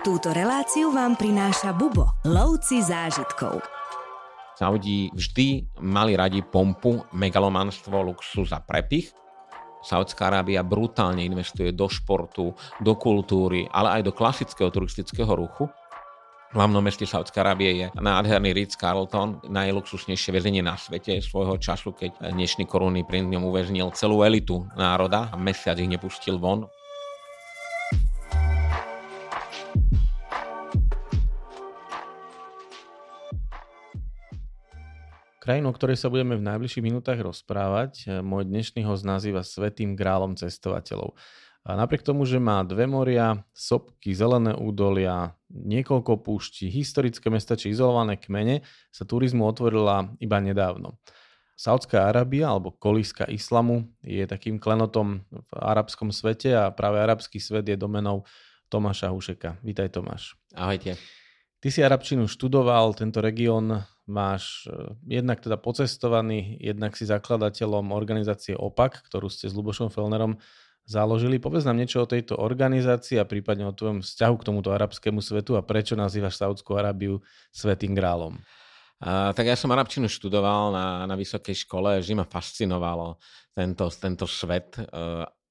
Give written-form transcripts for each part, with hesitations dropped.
Túto reláciu vám prináša Bubo, lovci zážitkov. Saudi vždy mali radi pompu, megalomanstvo, luxus a prepich. Saudská Arábia brutálne investuje do športu, do kultúry, ale aj do klasického turistického ruchu. V hlavnom meste Saudskej Arábie je nádherný Ritz-Carlton, najluxusnejšie väzenie na svete svojho času, keď dnešný korunný princ ňom uväznil celú elitu národa a mesiac ich nepustil von. Krajinou, o ktorej sa budeme v najbližších minútach rozprávať, môj dnešný host nazýva Svätým grálom cestovateľov. A napriek tomu, že má dve moria, sopky, zelené údolia, niekoľko púští, historické mestá či izolované kmene, sa turizmu otvorila iba nedávno. Saudská Arábia, alebo kolíska islamu, je takým klenotom v arabskom svete a práve arabský svet je domenou Tomáša Hušeka. Vítaj, Tomáš. Ahojte. Ty si arabčinu študoval, tento región máš jednak teda pocestovaný, jednak si zakladateľom organizácie OPAK, ktorú ste s Lubošom Fellnerom založili. Povedz nám niečo o tejto organizácii a prípadne o tvojom vzťahu k tomuto arabskému svetu a prečo nazývaš Saúdskú Arábiu Svätým grálom. Tak ja som arabčinu študoval na vysokej škole, vždy ma fascinovalo tento svet,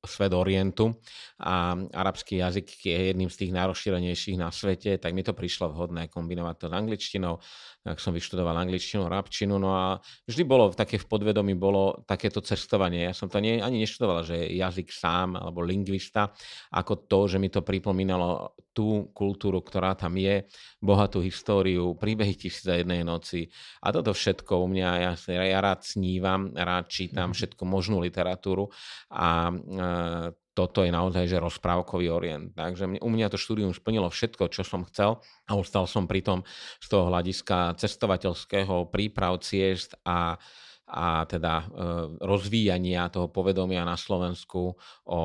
svet orientu a arabský jazyk je jedným z tých najrozšírenejších na svete, tak mi to prišlo vhodné kombinovať to s angličtinou. Tak som vyštudoval angličtinu, arabčinu, no a vždy bolo také v podvedomí bolo takéto cestovanie. Ja som to ani neštudoval, že jazyk sám alebo lingvista, ako to, že mi to pripomínalo tú kultúru, ktorá tam je, bohatú históriu, príbehy 1001 noci. A toto všetko u mňa, ja rád snívam, rád čítam všetko možnú literatúru a toto je naozaj že rozprávkový orient. Takže u mňa to štúdium splnilo všetko, čo som chcel a ostal som pri tom z toho hľadiska cestovateľského, príprav ciest a teda rozvíjania toho povedomia na Slovensku o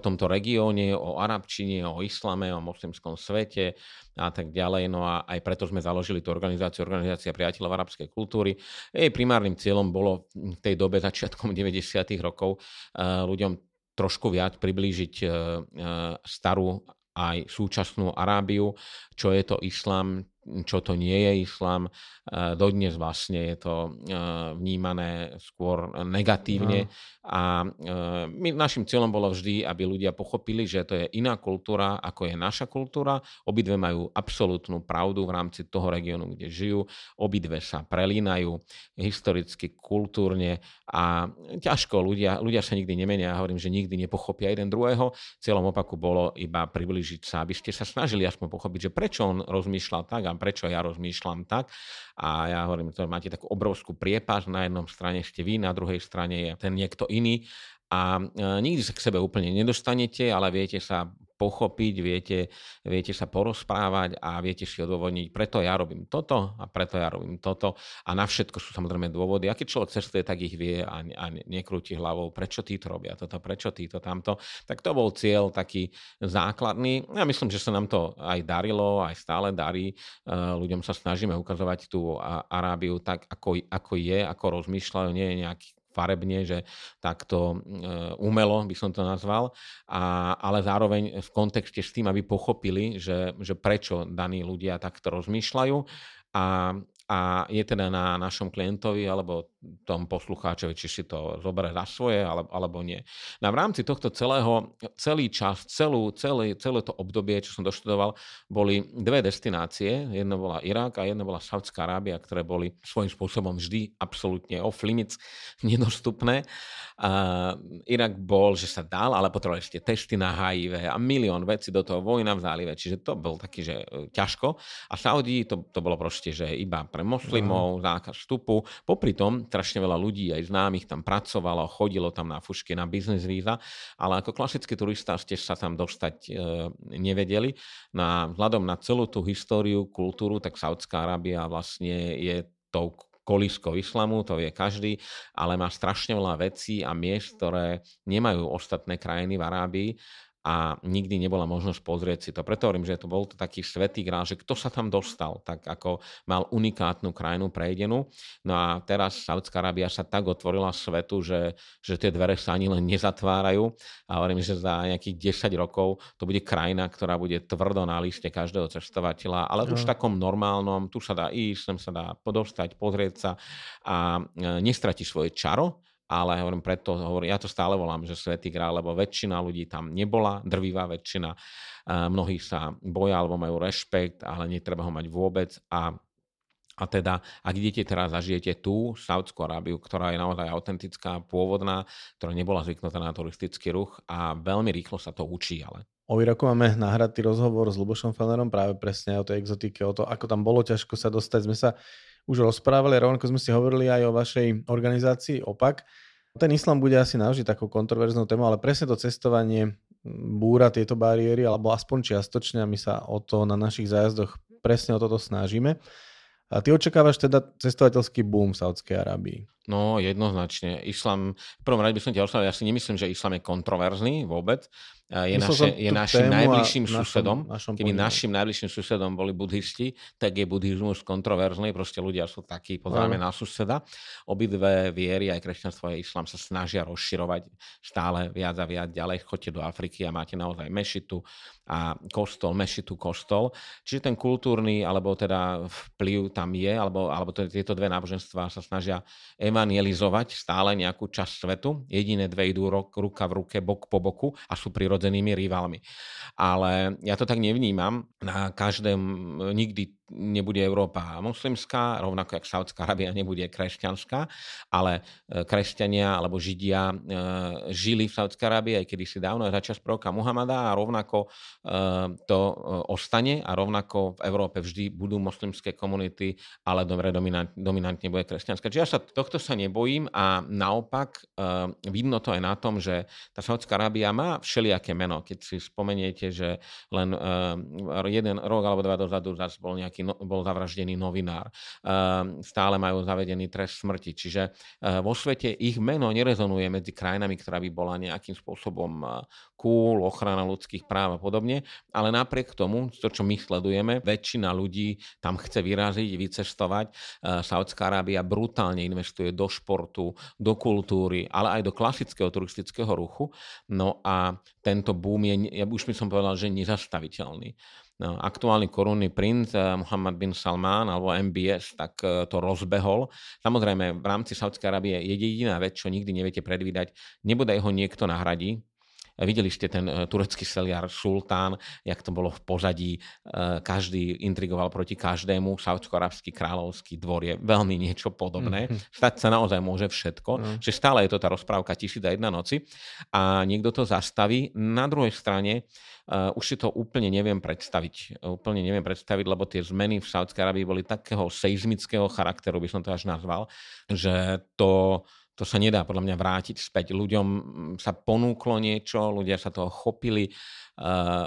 tomto regióne, o arabčine, o islame, o moslimskom svete a tak ďalej. No a aj preto sme založili tú organizáciu Organizácia priateľov arabskej kultúry. Jej primárnym cieľom bolo v tej dobe začiatkom 90. rokov ľuďom trošku viac priblížiť starú aj súčasnú Arábiu, čo je to islám, čo to nie je islám. Dodnes vlastne je to vnímané skôr negatívne. A našim cieľom bolo vždy, aby ľudia pochopili, že to je iná kultúra, ako je naša kultúra. Obidve majú absolútnu pravdu v rámci toho regiónu, kde žijú. Obidve sa prelínajú historicky, kultúrne a ťažko ľudia sa nikdy nemenia. Ja hovorím, že nikdy nepochopia jeden druhého. Cieľom OPAK-u bolo iba priblížiť sa, aby ste sa snažili aspoň pochopiť, že prečo on rozmýšľal tak a prečo ja rozmýšľam tak. A ja hovorím, že máte takú obrovskú priepasť, na jednom strane ste vy, na druhej strane je ten niekto iný a nikdy sa k sebe úplne nedostanete, ale viete sa pochopiť, viete sa porozprávať a viete si odôvodniť, preto ja robím toto a preto ja robím toto a na všetko sú samozrejme dôvody. A keď človek cestuje, tak ich vie a nekrúti hlavou, prečo títo robia toto, prečo títo tamto. Tak to bol cieľ taký základný. Ja myslím, že sa nám to aj darilo, aj stále darí. Ľuďom sa snažíme ukazovať tú Arábiu tak, ako je, ako rozmýšľajú, nie je nejaký farebne, že takto umelo by som to nazval, ale zároveň v kontexte s tým, aby pochopili, že prečo daní ľudia takto rozmýšľajú a je teda na našom klientovi alebo tom poslucháčovi, či si to zoberie za svoje alebo nie. No v rámci tohto celé to obdobie, čo som doštudoval, boli dve destinácie. Jedna bola Irak a jedna bola Saudská Arábia, ktoré boli svojím spôsobom vždy absolútne off-limits, nedostupné. Irak bol, že sa dal, ale potrebovali ešte testy na HIV a milión vecí, do toho vojna v zálive, čiže to bol taký, že ťažko. A Saudi to bolo proste, že iba pre moslimov, zákaz vstupu. Popri tom strašne veľa ľudí, aj známych tam pracovalo, chodilo tam na fušky, na business víza, ale ako klasický turista ste sa tam dostať nevedeli. Vzhľadom na celú tú históriu, kultúru, tak Saudská Arábia vlastne je tou kolískou islamu, to vie každý, ale má strašne veľa vecí a miest, ktoré nemajú ostatné krajiny v Arábii. a nikdy nebola možnosť pozrieť si to. Preto hovorím, že to bol to taký svätý grál, že kto sa tam dostal, tak ako mal unikátnu krajinu prejdenú. No a teraz Saudská Arábia sa tak otvorila svetu, že tie dvere sa ani len nezatvárajú. A hovorím, že za nejakých 10 rokov to bude krajina, ktorá bude tvrdo na liste každého cestovateľa, ale už v takom normálnom, tu sa dá ísť, sem sa dá podostať, pozrieť sa a nestratí svoje čaro. Ale hovorím, preto hovorím, ja to stále volám, že Svätý Grál, lebo väčšina ľudí tam nebola, drvivá väčšina. Mnohí sa boja, alebo majú rešpekt, ale netreba ho mať vôbec. A teda, ak idete teraz a žijete tú Saudskú Arábiu, ktorá je naozaj autentická, pôvodná, ktorá nebola zvyknutá na turistický ruch a veľmi rýchlo sa to učí, ale... O Iraku máme nahratý rozhovor s Lubošom Fellnerom práve presne o tej exotike, o to, ako tam bolo ťažko sa dostať. Sme sa už rozprávali, rovnako sme si hovorili aj o vašej organizácii Opak. Ten islám bude asi navždy takou kontroverznou témou, ale presne to cestovanie búra tieto bariéry, alebo aspoň čiastočne, a my sa o to na našich zájazdoch presne o toto snažíme. A ty očakávaš teda cestovateľský boom v Saudskej Arábii? No jednoznačne. Islám, v prvom rade by som ťa oslavil, ja si nemyslím, že islám je kontroverzný vôbec. Je našim najbližším susedom. Keby našim najbližším susedom boli budhisti, tak je budhizmus kontroverzný. Proste ľudia sú takí, pozeráme na suseda. Obidve viery, aj kresťanstvo, aj islám, sa snažia rozširovať stále viac a viac ďalej. Chodte do Afriky a máte naozaj mešitu a kostol, mešitu, kostol. Čiže ten kultúrny, alebo teda vplyv tam je, alebo tieto dve náboženstvá sa snažia evangelizovať stále nejakú časť svetu. Jediné dve idú ruka v ruke, bok po boku a sú pri rodzenými rivalmi. Ale ja to tak nevnímam. Na každém nikdy nebude Európa moslimská, rovnako jak Saudská Arábia nebude kresťanská, ale kresťania alebo Židia žili v Saudskej Arábii aj kedysi dávno, za čas proroka Muhamada, a rovnako to ostane a rovnako v Európe vždy budú moslimské komunity, ale dobre dominantne bude kresťanská. Čiže ja sa tohto sa nebojím a naopak vidno to aj na tom, že tá Saudská Arábia má všelijaké meno. Keď si spomeniete, že len jeden rok alebo dva dozadu zase bol nejaký bol zavraždený novinár. Stále majú zavedený trest smrti. Čiže vo svete ich meno nerezonuje medzi krajinami, ktorá by bola nejakým spôsobom cool, ochrana ľudských práv a podobne. Ale napriek tomu, to čo my sledujeme, väčšina ľudí tam chce vyraziť, vycestovať. Saudská Arábia brutálne investuje do športu, do kultúry, ale aj do klasického turistického ruchu. No a tento boom je, ja už by som povedal, že nezastaviteľný. No, aktuálny korunný princ Mohammed bin Salman alebo MBS tak to rozbehol. Samozrejme, v rámci Saudskej Arábie je jediná vec, čo nikdy neviete predvídať. Nebodaj ho niekto nahradí. Videli ste ten turecký seliar Sultán, jak to bolo v pozadí, každý intrigoval proti každému, saudsko-arabský kráľovský dvor je veľmi niečo podobné. Stať sa naozaj môže všetko, že stále je to tá rozprávka 1001 noci a niekto to zastaví. Na druhej strane už si to úplne neviem predstaviť, lebo tie zmeny v Saudskej Arabii boli takého seizmického charakteru, by som to až nazval, že to sa nedá podľa mňa vrátiť späť. Ľuďom sa ponúklo niečo, ľudia sa toho chopili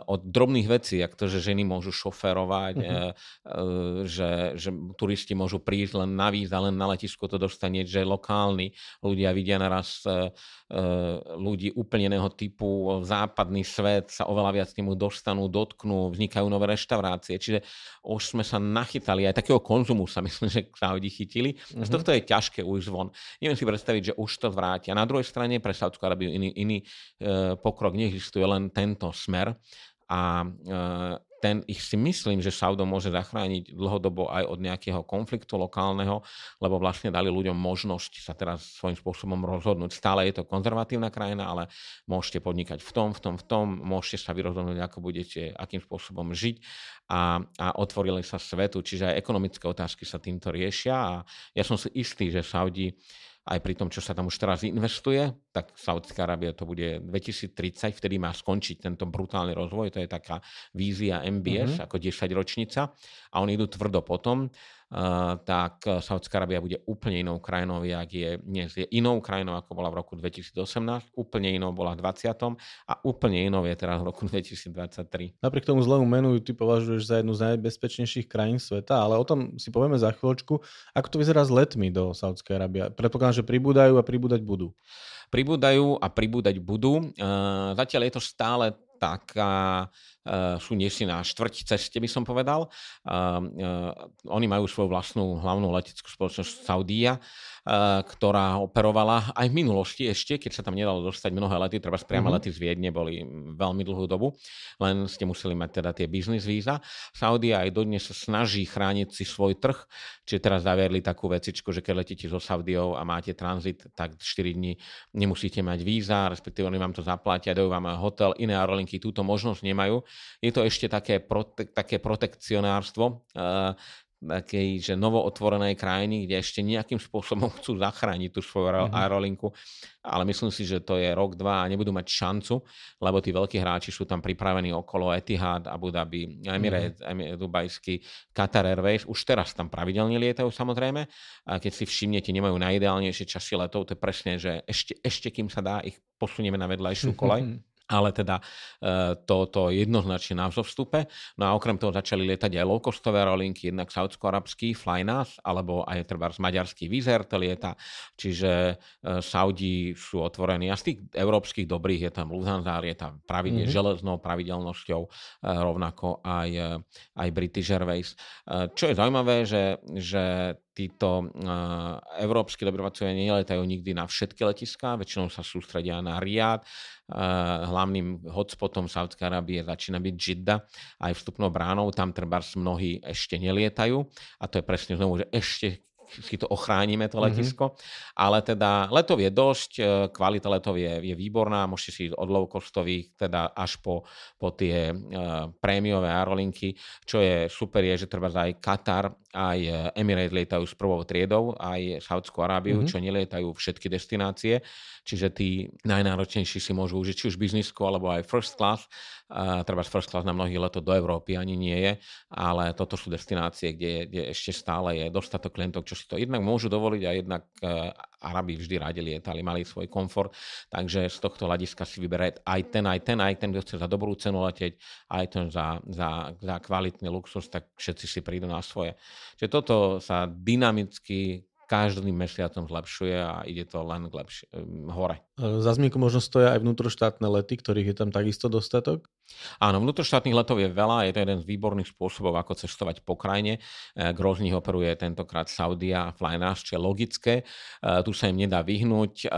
od drobných vecí, ako to, že ženy môžu šoférovať, že turisti môžu prísť len na víza, len na letisku to dostane, že lokálni ľudia vidia naraz ľudí úplne iného typu, západný svet, sa oveľa viac k nemu dostanú, dotknú, vznikajú nové reštaurácie. Čiže už sme sa nachytali, aj takého konzumu sa myslím, že Saudi chytili. Z tohto je ťažké ujsť von. Neviem si predstaviť, že už to vrátia. Na druhej strane pre Saudskú Arábiu iný pokrok neexistuje, len tento smer a ten ich si myslím, že Saudo môže zachrániť dlhodobo aj od nejakého konfliktu lokálneho, lebo vlastne dali ľuďom možnosť sa teraz svojím spôsobom rozhodnúť. Stále je to konzervatívna krajina, ale môžete podnikať v tom, môžete sa vyrozhodnúť, ako budete, akým spôsobom žiť a otvorili sa svetu, čiže aj ekonomické otázky sa týmto riešia a ja som si istý, že Saudi aj pri tom, čo sa tam už teraz investuje, tak Saudská Arábia to bude 2030, vtedy má skončiť tento brutálny rozvoj, to je taká vízia MBS, ako 10 ročnica a oni idú tvrdo potom, tak Saudská Arábia bude úplne inou krajinou, je inou krajinou, ako bola v roku 2018, úplne inou bola v 2020 a úplne inou je teraz v roku 2023. Napriek tomu zlému menu ty považuješ za jednu z najbezpečnejších krajín sveta, ale o tom si povieme za chvíľočku. Ako to vyzerá s letmi do Saudskej Arábie? Predpokladám, že pribúdajú a pribúdať budú. Pribúdajú a pribúdať budú. Zatiaľ je to stále tak sú niečo na štvrť ceste, by som povedal. Oni majú svoju vlastnú hlavnú leteckú spoločnosť Saudia, ktorá operovala aj v minulosti ešte, keď sa tam nedalo dostať mnohé lety, treba priame lety z Viedne boli veľmi dlhú dobu, len ste museli mať teda tie business víza. Saudia aj dodnes sa snaží chrániť si svoj trh, čiže teraz zaviedli takú vecičku, že keď letíte so Saudiou a máte tranzit, tak 4 dní nemusíte mať víza, respektíve oni vám to zaplatia, dajú vám hotel, iné aerolinky túto možnosť nemajú. Je to ešte také protekcionárstvo, takej, že novootvorenej krajiny, kde ešte nejakým spôsobom chcú zachrániť tú svoju aerolinku. Ale myslím si, že to je rok, dva a nebudú mať šancu, lebo tí veľkí hráči sú tam pripravení okolo Etihad, Abu Dhabi, Emirates, Dubajský, Qatar Airways. Už teraz tam pravidelne lietajú samozrejme. A keď si všimnete, nemajú najideálnejšie časy letov. To je presne, že ešte kým sa dá, ich posunieme na vedľajšiu kolaj. Ale teda toto jednoznačne na vstupe. No a okrem toho začali lietať aj low-costové aerolinky, jednak saúdsko-arabský Flynas, alebo aj trebárs maďarský Wizz Air to lieta. Čiže Saudi sú otvorení. A z tých európskych dobrých je tam Lufthansa, je tam pravidne železnou pravidelnosťou, rovnako aj British Airways. Čo je zaujímavé, že títo európsky dobrovoľníci neletajú nikdy na všetky letiská, väčšinou sa sústredia na Riad. Hlavným hotspotom Saúdskej Arábie začína byť Džidda, aj vstupnou bránou, tam trebárs mnohí ešte nelietajú a to je presne znovu, že ešte si to ochránime, to letisko. Ale teda letov je dosť, kvalita letov je výborná, môžete si ísť od low-costových teda až po tie prémiové aerolinky. Čo je super je, že treba aj Katar, aj Emirates lietajú s prvou triedou, aj Saúdskú Arábiu, čo nelietajú všetky destinácie. Čiže tí najnáročnejší si môžu užiť či už biznisku, alebo aj first class. Treba first class na mnohých letov do Európy ani nie je, ale toto sú destinácie, kde ešte stále je dostatok klientov, čo si to jednak môžu dovoliť a jednak Arabi vždy rádi lietali, mali svoj komfort, takže z tohto hľadiska si vyberať aj ten, kto chce za dobrú cenu letieť, aj ten za kvalitný luxus, tak všetci si prídu na svoje. Čiže toto sa dynamicky každým mesiacom zlepšuje a ide to len hore. Za zmienku možno stoja aj vnútroštátne lety, ktorých je tam takisto dostatok? Áno, vnútroštátnych letov je veľa, je to jeden z výborných spôsobov, ako cestovať po krajine. Grozných operuje tentokrát Saudia a Flynas, čo je logické. Tu sa im nedá vyhnúť.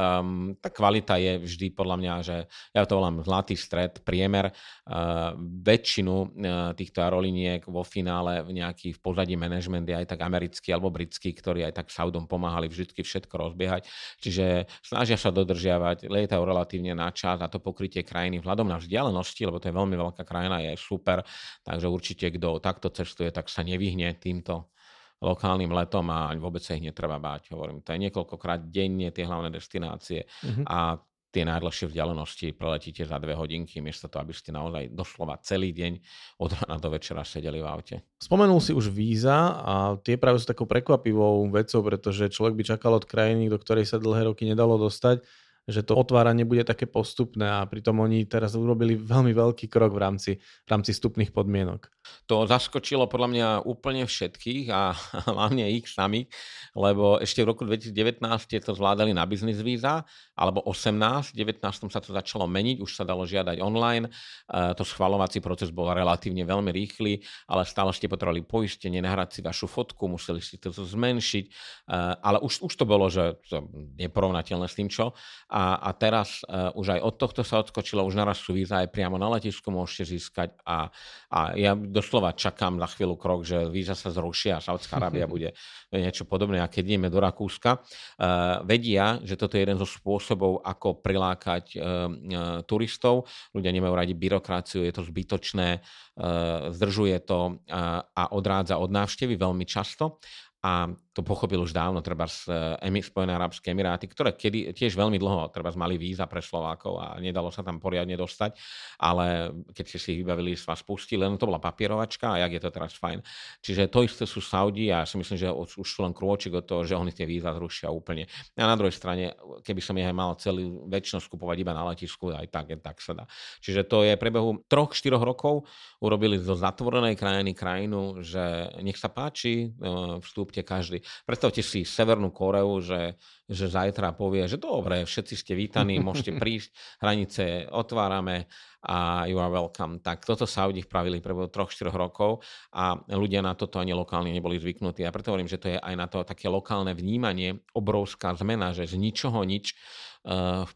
Tá kvalita je vždy podľa mňa, že ja to volám zlatý stred, priemer. Väčšinu týchto aerolíniek vo finále v pozadí manažment je aj tak americký alebo britský, ktorý aj tak Saudom pomáhali vždy všetko rozbiehať. Čiže snažia sa dodržiavať, lietajú relatívne na čas a to pokrytie krajiny vzhľadom na vzdialenosti, lebo to je veľmi veľká krajina, je super. Takže určite, kto takto cestuje, tak sa nevyhne týmto lokálnym letom a vôbec sa ich netreba báť. Hovorím, to je niekoľkokrát denne tie hlavné destinácie a tie najdlhšie vzdialenosti preletíte za 2 hodinky, miesto to, aby ste naozaj doslova celý deň od rána do večera sedeli v aute. Spomenul si už víza a tie práve sú takou prekvapivou vecou, pretože človek by čakal od krajiny, do ktorej sa dlhé roky nedalo dostať, že to otváranie bude také postupné a pritom oni teraz urobili veľmi veľký krok v rámci vstupných podmienok. To zaskočilo podľa mňa úplne všetkých a hlavne ich samých, lebo ešte v roku 2019 to zvládali na business víza, alebo 18, v 19. sa to začalo meniť, už sa dalo žiadať online, to schvaľovací proces bol relatívne veľmi rýchly, ale stále ste potrebovali poistenie, nahrať si vašu fotku, museli si to zmenšiť, ale už to bolo, že to je porovnateľné s tým, čo. A teraz už aj od tohto sa odskočilo, už naraz sú víza aj priamo na letisku môžete získať a ja doslova čakám na chvíľu krok, že víza sa zrušia a Saudská Arábia bude niečo podobné. A keď ideme do Rakúska, vedia, že toto je jeden zo spôsobov, ako prilákať turistov. Ľudia nemajú radi byrokraciu, je to zbytočné, zdržuje to a odrádza od návštevy veľmi často. A to pochopil už dávno trebárs Spojené arabské emiráty, ktoré kedy tiež veľmi dlho trebárs mali víza pre Slovákov a nedalo sa tam poriadne dostať, ale keď ste si ich vybavili, sa spustili, len to bola papierovačka a jak je to teraz fajn. Čiže to isté sú Saudi a ja si myslím, že už sú len krôčik od toho, že oni tie víza zrušia úplne. A na druhej strane, keby som ich aj mal celú väčšnosť kupovať iba na letisku, aj tak sa dá. Čiže to je prebehu 3-4 rokov urobili zo zatvorenej krajiny krajinu, že nech sa páči, vstúpte každý. Predstavte si Severnú Koreu, že zajtra povie, že dobre, všetci ste vítaní, môžete prísť, hranice otvárame a you are welcome. Tak toto Saudi pravili pre 3-4 rokov a ľudia na toto ani lokálne neboli zvyknutí. A preto hovorím, že to je aj na to také lokálne vnímanie, obrovská zmena, že z ničoho nič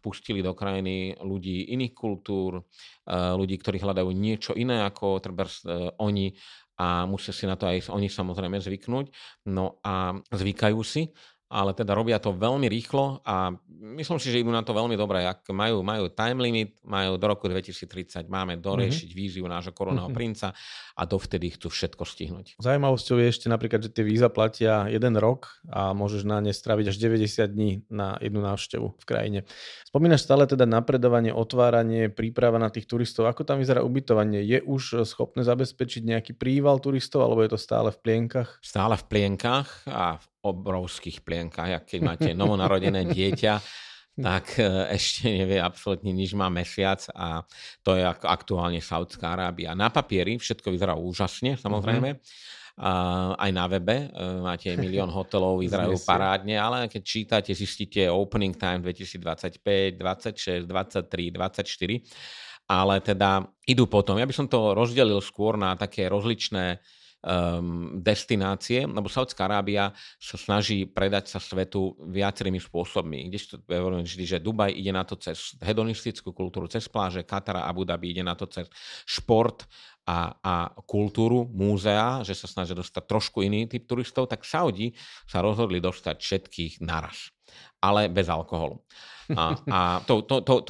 vpustili do krajiny ľudí iných kultúr, ľudí, ktorí hľadajú niečo iné ako trebárs oni a musia si na to aj oni samozrejme zvyknúť. No a zvykajú si, ale teda robia to veľmi rýchlo a myslím si, že idú na to veľmi dobre. Ak majú time limit, majú do roku 2030, máme doriešiť víziu nášho korunného princa a dovtedy chcú všetko stihnúť. Zaujímavosťou je ešte napríklad, že tie víza platia 1 rok a môžeš na ne straviť až 90 dní na jednu návštevu v krajine. Spomínaš stále teda napredovanie, otváranie, príprava na tých turistov. Ako tam vyzerá ubytovanie? Je už schopné zabezpečiť nejaký príval turistov alebo je to stále v plienkach? Stále v plienkach a v obrovských plienkach, ak keď máte novonarodené dieťa, tak ešte nevie absolútne nič, má mesiac a to je aktuálne Saudská Arábia. Na papieri všetko vyzerá úžasne, samozrejme. Aj na webe máte milión hotelov, vyzerajú parádne, ale keď čítate, zistíte opening time 2025, 26, 23, 24, ale teda idú potom. Ja by som to rozdelil skôr na také rozličné destinácie, lebo Saudská Arábia sa snaží predať sa svetu viacerými spôsobmi. Kdežto ja hovorím vždy, že Dubaj ide na to cez hedonistickú kultúru, cez pláže, Katar a Abu Dhabi ide na to cez šport a kultúru, múzea, že sa snažia dostať trošku iný typ turistov, tak Saudi sa rozhodli dostať všetkých naraz, ale bez alkoholu. A to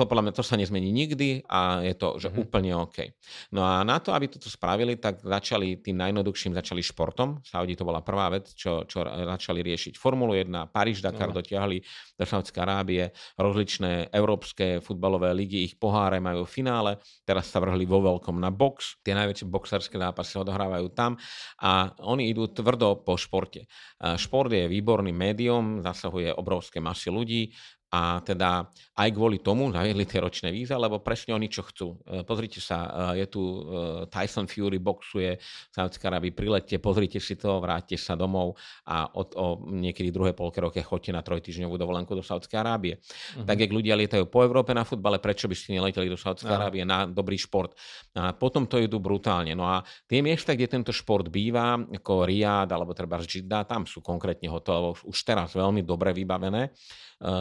podľa mňa to sa nezmení nikdy a je to že úplne OK. No a na to, aby toto spravili, tak začali tým najjednoduchším športom. Saudi to bola prvá vec, čo začali riešiť Formulu 1, Paríž, Dakar dotiahli do Saudskej Arábie, rozličné európske futbalové ligy, ich poháre majú v finále, teraz sa vrhli vo veľkom na box, tie najväčšie boxerské zápasy odohrávajú tam a oni idú tvrdo po športe. Šport je výborný médium, zasahuje obrovské masy ľudí, a teda aj kvôli tomu zaviedli tie ročné víza, lebo presne oni čo chcú. Pozrite sa, je tu Tyson Fury, boxuje v Saudskej Arábii, prileďte, pozrite si to, vráťte sa domov a o niekedy druhé polke roke chodte na 3-týždňovú dovolenku do Saudskej Arábie. Tak, jak ľudia lietajú po Európe na futbale, prečo by ste neleteli do Saudskej Arábie na dobrý šport? A potom to idú brutálne. No a tie miesta, kde tento šport býva, ako Riad alebo treba Jeddah, tam sú konkrétne hotelov už teraz veľmi dobre vybavené.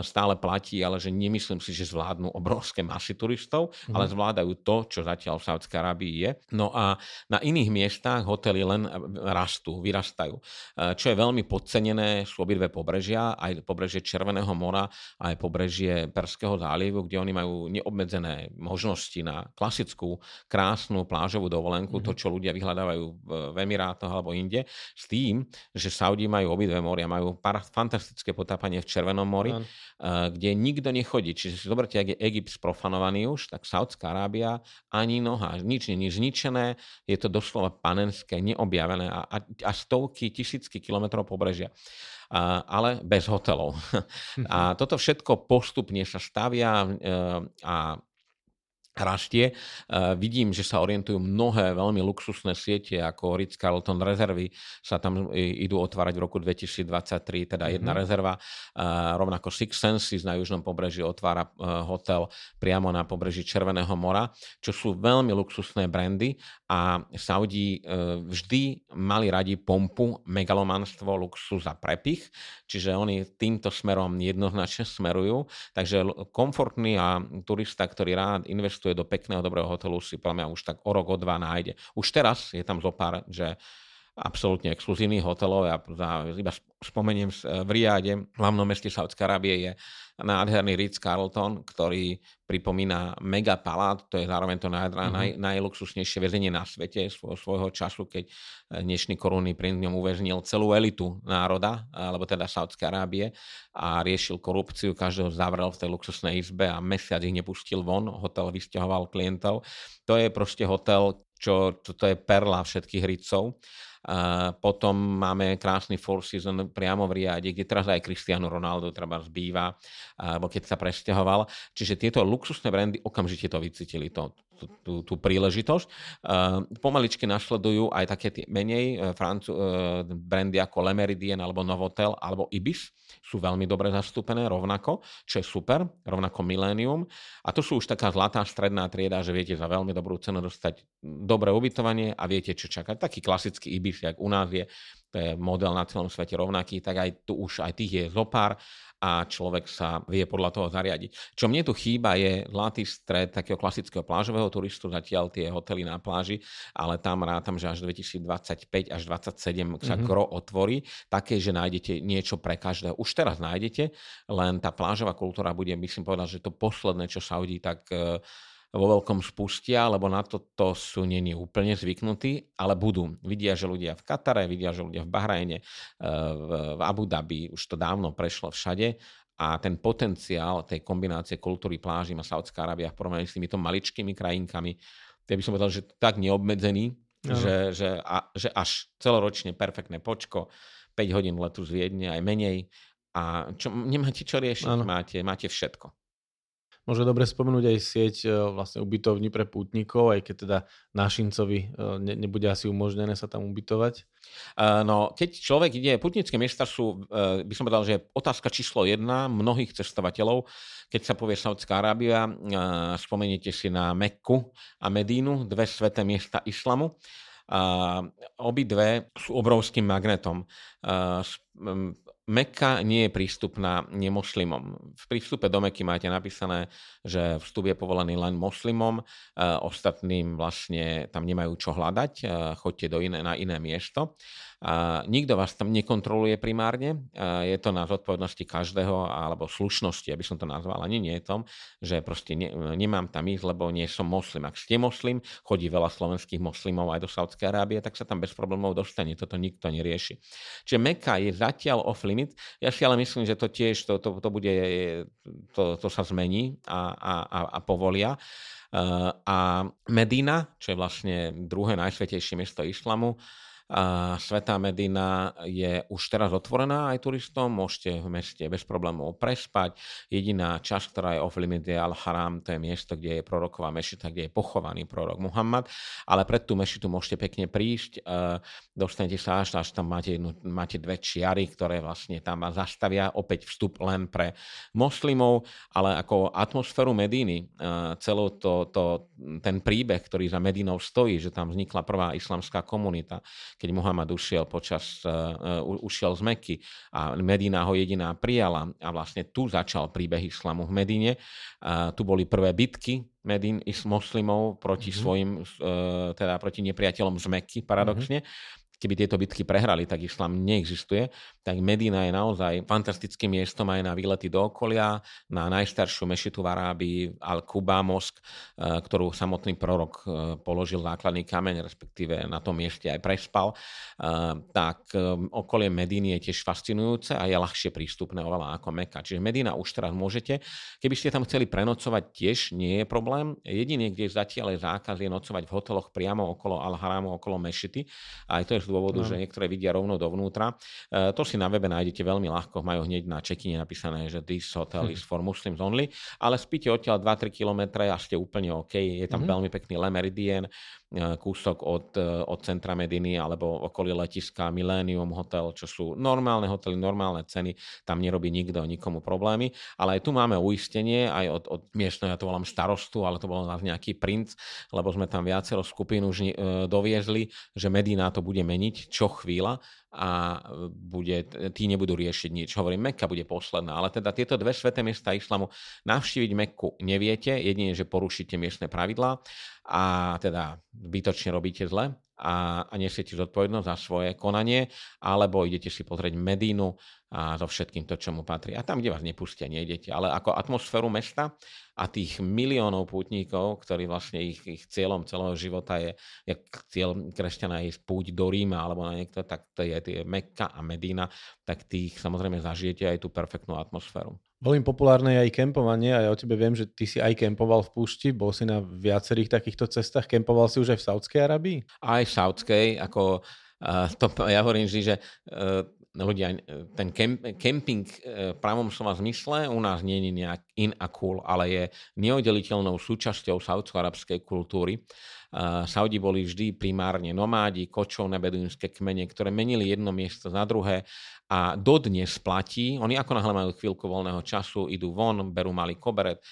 Stále platí, ale že nemyslím si, že zvládnu obrovské masy turistov, ale zvládajú to, čo zatiaľ v Saudskej Arábii je. No a na iných miestach hotely len rastú, vyrastajú. Čo je veľmi podcenené, sú obidve pobrežia, aj pobrežie Červeného mora, aj pobrežie Perského zálivu, kde oni majú neobmedzené možnosti na klasickú, krásnu plážovú dovolenku, to, čo ľudia vyhľadávajú v Emirátoch alebo inde, s tým, že Saudi majú obidve moria, majú fantastické potápanie v Červenom mori, kde nikto nechodí. Čiže si zoberte, ak je Egypt sprofanovaný už, tak Saudská Arábia ani noha, nič nie je zničené, je to doslova panenské, neobjavené a stovky, tisícky kilometrov pobrežia. Ale bez hotelov. A toto všetko postupne sa stavia a rastie. Vidím, že sa orientujú mnohé veľmi luxusné siete, ako Ritz-Carlton rezervy sa tam idú otvárať v roku 2023, teda jedna rezerva. Rovnako Six Senses na južnom pobreží otvára hotel priamo na pobreží Červeného mora, čo sú veľmi luxusné brandy a Saudi vždy mali radi pompu, megalomanstvo, luxus a prepich, čiže oni týmto smerom jednoznačne smerujú, takže komfortný a turista, ktorý rád investuje do pekného, dobrého hotelu, si poviem, už tak o rok, o dva nájde. Už teraz je tam zopár, že absolútne exkluzívnych hotelov, ja iba spomeniem v Riáde, v hlavnom meste Saudskej Arábie je nádherný Ritz-Carlton, ktorý pripomína mega palác, to je zároveň to najluxusnejšie väzenie na svete svojho času, keď dnešný korunný princ ňom uväznil celú elitu národa, alebo teda Saudskej Arábie a riešil korupciu, každého zavrel v tej luxusnej izbe a mesiac ich nepustil von, hotel vysťahoval klientov. To je proste hotel, to je perla všetkých Ritzov. Potom máme krásny Four Seasons priamo v Riáde, kde teraz aj Cristiano Ronaldo treba zbýva, alebo keď sa presťahoval. Čiže tieto luxusné brandy okamžite to vycítili. To tú príležitosť. Pomaličky našledujú aj také menej brandy ako Le Méridien alebo Novotel alebo Ibis. Sú veľmi dobre zastúpené rovnako, čo je super, rovnako Millennium. A to sú už taká zlatá stredná trieda, že viete za veľmi dobrú cenu dostať dobré ubytovanie a viete, čo čakať. Taký klasický Ibis, jak u nás je, to je model na celom svete rovnaký, tak aj tu už aj tých je zopár a človek sa vie podľa toho zariadiť. Čo mne tu chýba je zlatý stred takého klasického plážového turistu, zatiaľ tie hotely na pláži, ale tam rátam, že až 2025 až 2027 sa KRO otvorí, také, že nájdete niečo pre každého. Už teraz nájdete, len tá plážová kultúra bude, myslím povedať, že to posledné, čo Saudí tak vo veľkom spustia, lebo na toto sú nie úplne zvyknutí, ale budú. Vidia, že ľudia v Katare, vidia, že ľudia v Bahrajne, v Abu Dhabi, už to dávno prešlo všade a ten potenciál tej kombinácie kultúry pláží má Saudská Arábia v porovnaní s týmito maličkými krajinkami. Ja by som povedal, že tak neobmedzený, že až celoročne perfektné počko, 5 hodín letu z Viedne, aj menej. A čo, nemáte čo riešiť, máte všetko. Môže dobre spomenúť aj sieť vlastne ubytovní pre pútnikov, aj keď teda Našincovi nebude asi umožnené sa tam ubytovať. No, keď človek ide, pútnické miesta sú, by som povedal, že otázka číslo 1 mnohých cestovateľov. Keď sa povie Saudská Arábia, spomeniete si na Mekku a Medínu, dve sveté miesta islamu. Obidve sú obrovským magnetom. Mekka nie je prístupná nemoslimom. V prístupe do Mekky máte napísané, že vstup je povolený len moslimom, ostatným vlastne tam nemajú čo hľadať, choďte na iné miesto. Nikto vás tam nekontroluje primárne, je to na zodpovednosti každého alebo slušnosti, aby som to nazval, ani nie je tom, že proste nemám tam ísť, lebo nie som moslim. Ak ste moslim, chodí veľa slovenských moslimov aj do Saudskej Arábie, tak sa tam bez problémov dostane, toto nikto nerieši. Čiže Mekka je zatiaľ off-limit, ja si ale myslím, že to tiež to sa zmení a povolia. A Medina, čo je vlastne druhé najsvätejšie miesto islamu, Svätá Medina je už teraz otvorená aj turistom, môžete v meste bez problémov prespať. Jediná časť, ktorá je off-limit, je Al-Haram, to je miesto, kde je proroková mešita, kde je pochovaný prorok Muhammad, ale pred tú mešitu môžete pekne prísť, dostanete sa až tam máte dve čiary, ktoré vlastne tam vás zastavia, opäť vstup len pre moslimov, ale ako atmosféru Medíny, celý ten príbeh, ktorý za Medínou stojí, že tam vznikla prvá islamská komunita, keď Muhammad ušiel z Mekky a Medina ho jediná prijala a vlastne tu začal príbeh islamu v Medine. Tu boli prvé bitky moslimov proti svojim, teda proti nepriateľom z Mekky, paradoxne. Keby tieto bitky prehrali, tak islám neexistuje. Tak Medina je naozaj fantastickým miestom aj na výlety do okolia, na najstaršiu mešitu v Arábii, Al-Kuba Mosk, ktorú samotný prorok položil základný kameň, respektíve na tom mieste aj prespal. Tak okolie Mediny je tiež fascinujúce a je ľahšie prístupné oveľa ako Mekka. Čiže Medina už teraz môžete. Keby ste tam chceli prenocovať, tiež nie je problém. Jediné, kde zatiaľ je zákaz, je nocovať v hoteloch priamo okolo Al-Haramu, okolo mešity. Aj to je z dôvodu, že niektoré vidia rovno dovnútra. To si na webe nájdete veľmi ľahko, majú hneď na check-ine napísané, že this hotel is for Muslims only, ale spíte odtiaľ 2-3 kilometre a ste úplne OK. Je tam veľmi pekný Le Méridien, kúsok od centra Mediny alebo okolí letiska Millennium Hotel, čo sú normálne hotely, normálne ceny, tam nerobí nikto, nikomu problémy, ale aj tu máme uistenie, aj od miestneho, ja to volám starostu, ale to bol nás nejaký princ, lebo sme tam viacero skupín už doviezli, že Medina to bude meniť čo chvíľa a tí nebudú riešiť nič. Hovorím, Mekka bude posledná, ale teda tieto dve sveté miesta islamu navštíviť Mekku neviete, jedine, že porušíte miestne pravidlá a teda zbytočne robíte zle a nesiete zodpovednosť za svoje konanie, alebo idete si pozrieť Medínu a so všetkým to, čo mu patrí. A tam, kde vás nepustia, nejdete. Ale ako atmosféru mesta a tých miliónov pútnikov, ktorí vlastne ich cieľom celého života je, jak cieľ kresťana je púť do Ríma alebo na niekto, tak to je Mekka a Medína, tak tých samozrejme zažijete aj tú perfektnú atmosféru. Veľmi populárne je aj kempovanie a ja o tebe viem, že ty si aj kempoval v púšti, bol si na viacerých takýchto cestách, kempoval si už aj v Saudskej Arabii? Aj v Saudskej, ako ja hovorím vždy, že ľudia, ten kemping v pravom slova zmysle u nás nie je nejak in a cool, ale je neoddeliteľnou súčasťou saúdsko-arabskej kultúry. Saudi boli vždy primárne nomádi, kočovné beduínske kmene, ktoré menili jedno miesto za druhé a dodnes platí. Oni ako náhle majú chvíľku voľného času, idú von, berú malý koberet,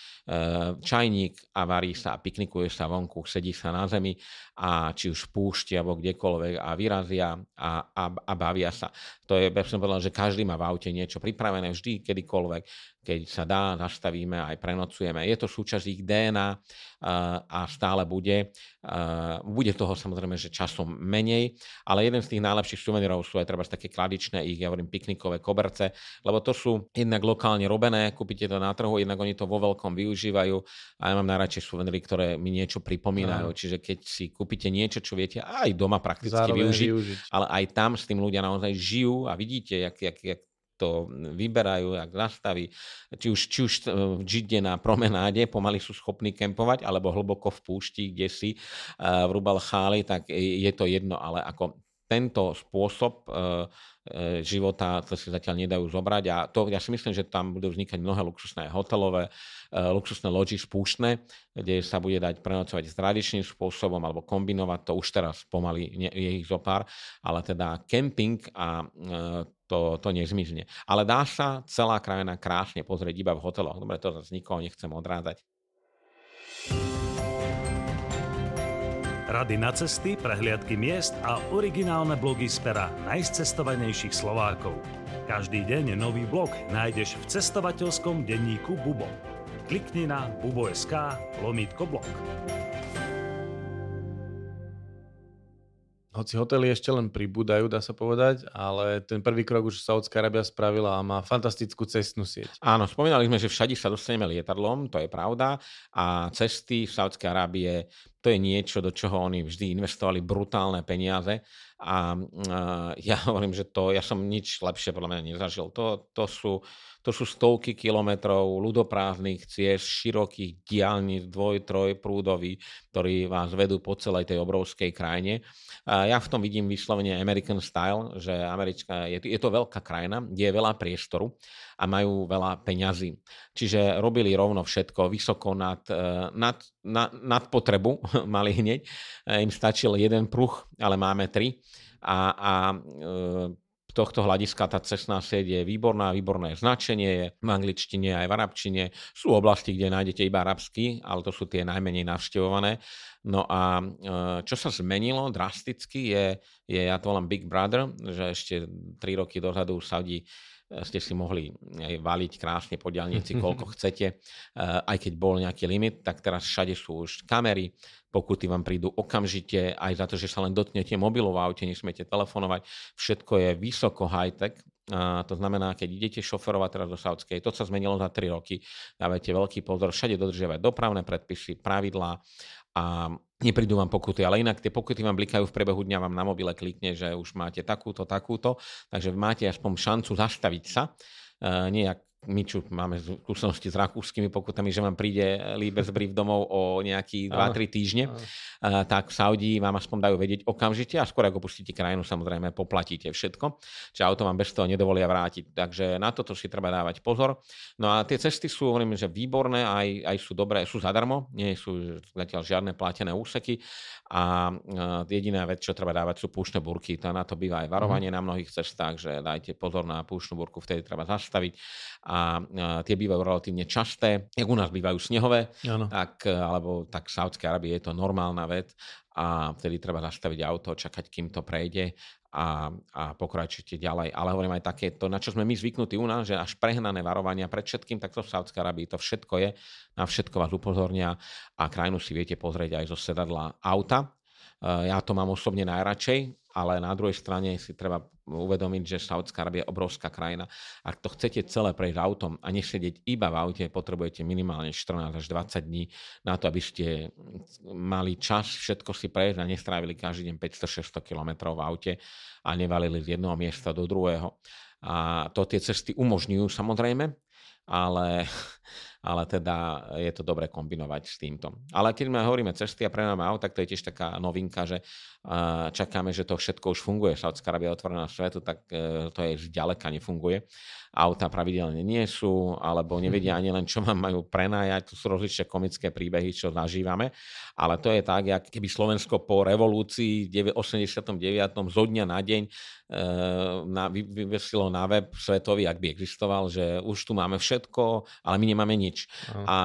čajník a varí sa, piknikuje sa vonku, sedí sa na zemi a či už v púšti alebo kdekoľvek a vyrazia a bavia sa. To je, ja som povedal, že každý má v aute niečo pripravené vždy, kedykoľvek. Keď sa dá, zastavíme a aj prenocujeme. Je to súčasť ich DNA a stále bude. Bude toho samozrejme, že časom menej, ale jeden z tých najlepších suvenírov sú aj treba také kladičné, ich, ja hovorím, piknikové koberce, lebo to sú jednak lokálne robené, kúpite to na trhu, jednak oni to vo veľkom využívajú a ja mám najradšej suveníry, ktoré mi niečo pripomínajú. No. Čiže keď si kúpite niečo, čo viete aj doma prakticky využiť, ale aj tam s tým ľudia naozaj žijú a vidíte, jak to vyberajú, jak zastaví. Či už židie na promenáde, pomaly sú schopní kempovať, alebo hlboko v púšti, kde si v Rubal Cháli, tak je to jedno. Ale ako tento spôsob života to si zatiaľ nedajú zobrať. A to, ja si myslím, že tam budú vznikať mnohé luxusné hotelové, luxusné loďi spúštne, kde sa bude dať prenocovať s tradičným spôsobom alebo kombinovať to už teraz pomaly je ich zopár. Ale teda kemping a to nezmizne. Ale dá sa celá krajina krásne pozrieť iba v hoteloch. Dobre, to zase nikoho nechcem odrádzať. Rady na cesty, prehliadky miest a originálne blogy z pera najcestovanejších Slovákov. Každý deň nový blog nájdeš v cestovateľskom denníku Bubo. Klikni na bubo.sk/blog. Hoci hotely ešte len pribúdajú, dá sa povedať, ale ten prvý krok už Saudská Arábia spravila a má fantastickú cestnú sieť. Áno, spomínali sme, že všade sa dostaneme lietadlom, to je pravda, a cesty v Saudskej Arábie, to je niečo, do čoho oni vždy investovali brutálne peniaze a ja hovorím, že ja som nič lepšie podľa mňa nezažil. To sú stovky kilometrov ľudoprázdnych ciest, širokých diaľnic, dvoj-troj prúdový, ktorí vás vedú po celej tej obrovskej krajine. Ja v tom vidím vyslovene American style, že Američka je to veľká krajina, kde je veľa priestoru a majú veľa peňazí. Čiže robili rovno všetko, vysoko nad potrebu mali hneď. Im stačil jeden pruh, ale máme tri. Tohto hľadiska tá cestná sieť je výborná, výborné značenie je v angličtine aj v arabčine. Sú oblasti, kde nájdete iba arabsky, ale to sú tie najmenej navštevované. No a čo sa zmenilo drasticky je ja to volám Big Brother, že ešte 3 roky dozadu v Saudi ste si mohli valiť krásne po diaľnici, koľko chcete, aj keď bol nejaký limit, tak teraz všade sú už kamery, pokuty vám prídu okamžite, aj za to, že sa len dotknete mobilu v aute, nesmiete telefonovať, všetko je vysoko high-tech. A to znamená, keď idete šoferovať teraz do Saudskej, to sa zmenilo za 3 roky, dávajte veľký pozor, všade dodržiavať dopravné predpisy, pravidlá a neprídu vám pokuty, ale inak tie pokuty vám blikajú v priebehu dňa, vám na mobile klikne, že už máte takúto, takže máte aspoň šancu zastaviť sa, nejak my čo máme skúsenosti s rakúskymi pokutami, že vám príde Liebesbrief domov o nejakých 2-3 týždne, tak v Saudii vám aspoň dajú vedieť okamžite a skôr ako pustíte krajinu, samozrejme poplatíte všetko, čiže auto vám bez toho nedovolia vrátiť. Takže na toto si treba dávať pozor. No a tie cesty sú, hovorím, že výborné, aj sú dobré, sú zadarmo, nie sú zatiaľ žiadne platené úseky a jediná vec, čo treba dávať, sú púšne burky. To na to býva aj varovanie na mnohých cestách, že dajte pozor na púšnu burku, vtedy treba zastaviť. A tie bývajú relatívne časté, jak u nás bývajú snehové, tak v Saudskej Arábii je to normálna vec a vtedy treba zastaviť auto, čakať, kým to prejde a pokračujete ďalej. Ale hovorím aj také, to, na čo sme my zvyknutí u nás, že až prehnané varovania pred všetkým, tak to v Saudskej Arábii to všetko je, na všetko vás upozornia a krajinu si viete pozrieť aj zo sedadla auta. Ja to mám osobne najradšej, ale na druhej strane si treba uvedomiť, že Saudská Arábia je obrovská krajina. Ak to chcete celé prejsť autom a nesedieť iba v aute, potrebujete minimálne 14 až 20 dní na to, aby ste mali čas všetko si prejsť a nestrávili každý deň 500-600 kilometrov v aute a nevalili z jedného miesta do druhého. A to tie cesty umožňujú samozrejme, ale teda je to dobre kombinovať s týmto. Ale keď hovoríme cesty a prenajmávame auto, tak to je tiež taká novinka, že čakáme, že to všetko už funguje. Saudská Arábia otvorená svetu, tak to je už ďaleka nefunguje. Auta pravidelne nie sú, alebo nevedia ani len, čo vám majú prenajať. Tu sú rozličné komické príbehy, čo zažívame. Ale to je tak, jak keby Slovensko po revolúcii 89. zo dňa na deň vyvesilo na web svetový, ak by existoval, že už tu máme všetko, ale my nemáme nič. A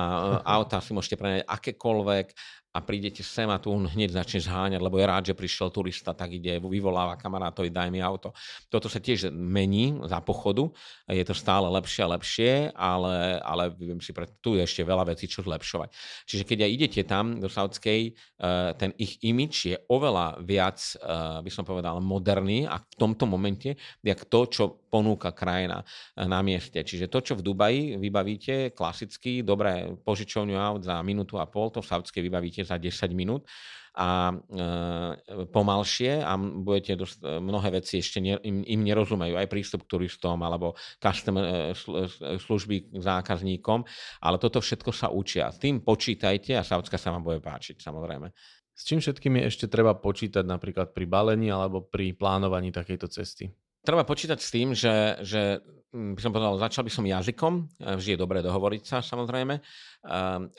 autá si môžete prenajať akékoľvek a prídete sem a tu hneď začne zháňať, lebo je rád, že prišiel turista, tak ide, vyvoláva kamarátovi, daj mi auto. Toto sa tiež mení za pochodu, je to stále lepšie a lepšie, ale tu je ešte veľa vecí, čo zlepšovať. Čiže keď aj idete tam do Saudskej, ten ich imidž je oveľa viac, by som povedal, moderný a v tomto momente, jak to, čo ponúka krajina na mieste. Čiže to, čo v Dubaji vybavíte klasicky, dobré požičovňu aut za minútu a pol, to v Saudskej vybavíte za 10 minút a pomalšie a budete mnohé veci ešte im nerozumejú, aj prístup k turistom alebo customer služby k zákazníkom, ale toto všetko sa učia. S tým počítajte a Saudská sa vám bude páčiť, samozrejme. S čím všetkými ešte treba počítať napríklad pri balení alebo pri plánovaní takejto cesty? Treba počítať s tým, že by som povedal, začal by som jazykom, vždy je dobré dohovoriť sa, samozrejme.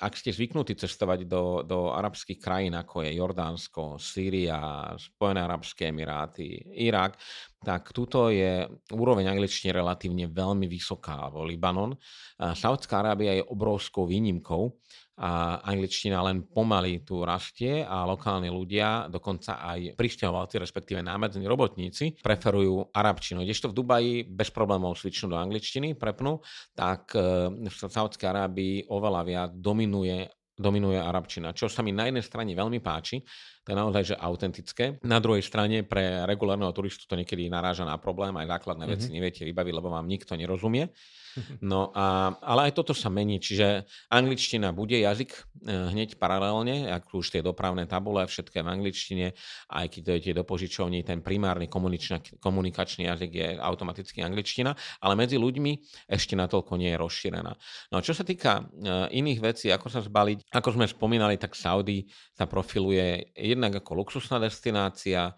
Ak ste zvyknutí cestovať do arabských krajín, ako je Jordánsko, Sýria, Spojené arabské emiráty, Irak, tak tuto je úroveň angličtiny relatívne veľmi vysoká, alebo Libanon. Saudská Arábia je obrovskou výnimkou a angličtina len pomaly tu rastie a lokálni ľudia, dokonca aj prisťahovalci, respektíve námedzní robotníci, preferujú arabčinu. Kdežto v Dubaji bez problémov svičnú do angličtiny, prepnú, tak v Saudskej Arábii oveľa viac dominuje arabčina, čo sa mi na jednej strane veľmi páči, to je naozaj že autentické. Na druhej strane pre regulárneho turistu to niekedy naráža na problém, aj základné veci neviete vybaviť, lebo vám nikto nerozumie. No ale aj toto sa mení, čiže angličtina bude jazyk hneď paralelne, ako už tie dopravné tabule, všetko je v angličtine, aj keď idete do požičovní, ten primárny komunikačný jazyk je automaticky angličtina, ale medzi ľuďmi ešte natoľko nie je rozšírená. No čo sa týka iných vecí, ako sa zbaliť, ako sme spomínali, tak Saudi sa profiluje jednak ako luxusná destinácia,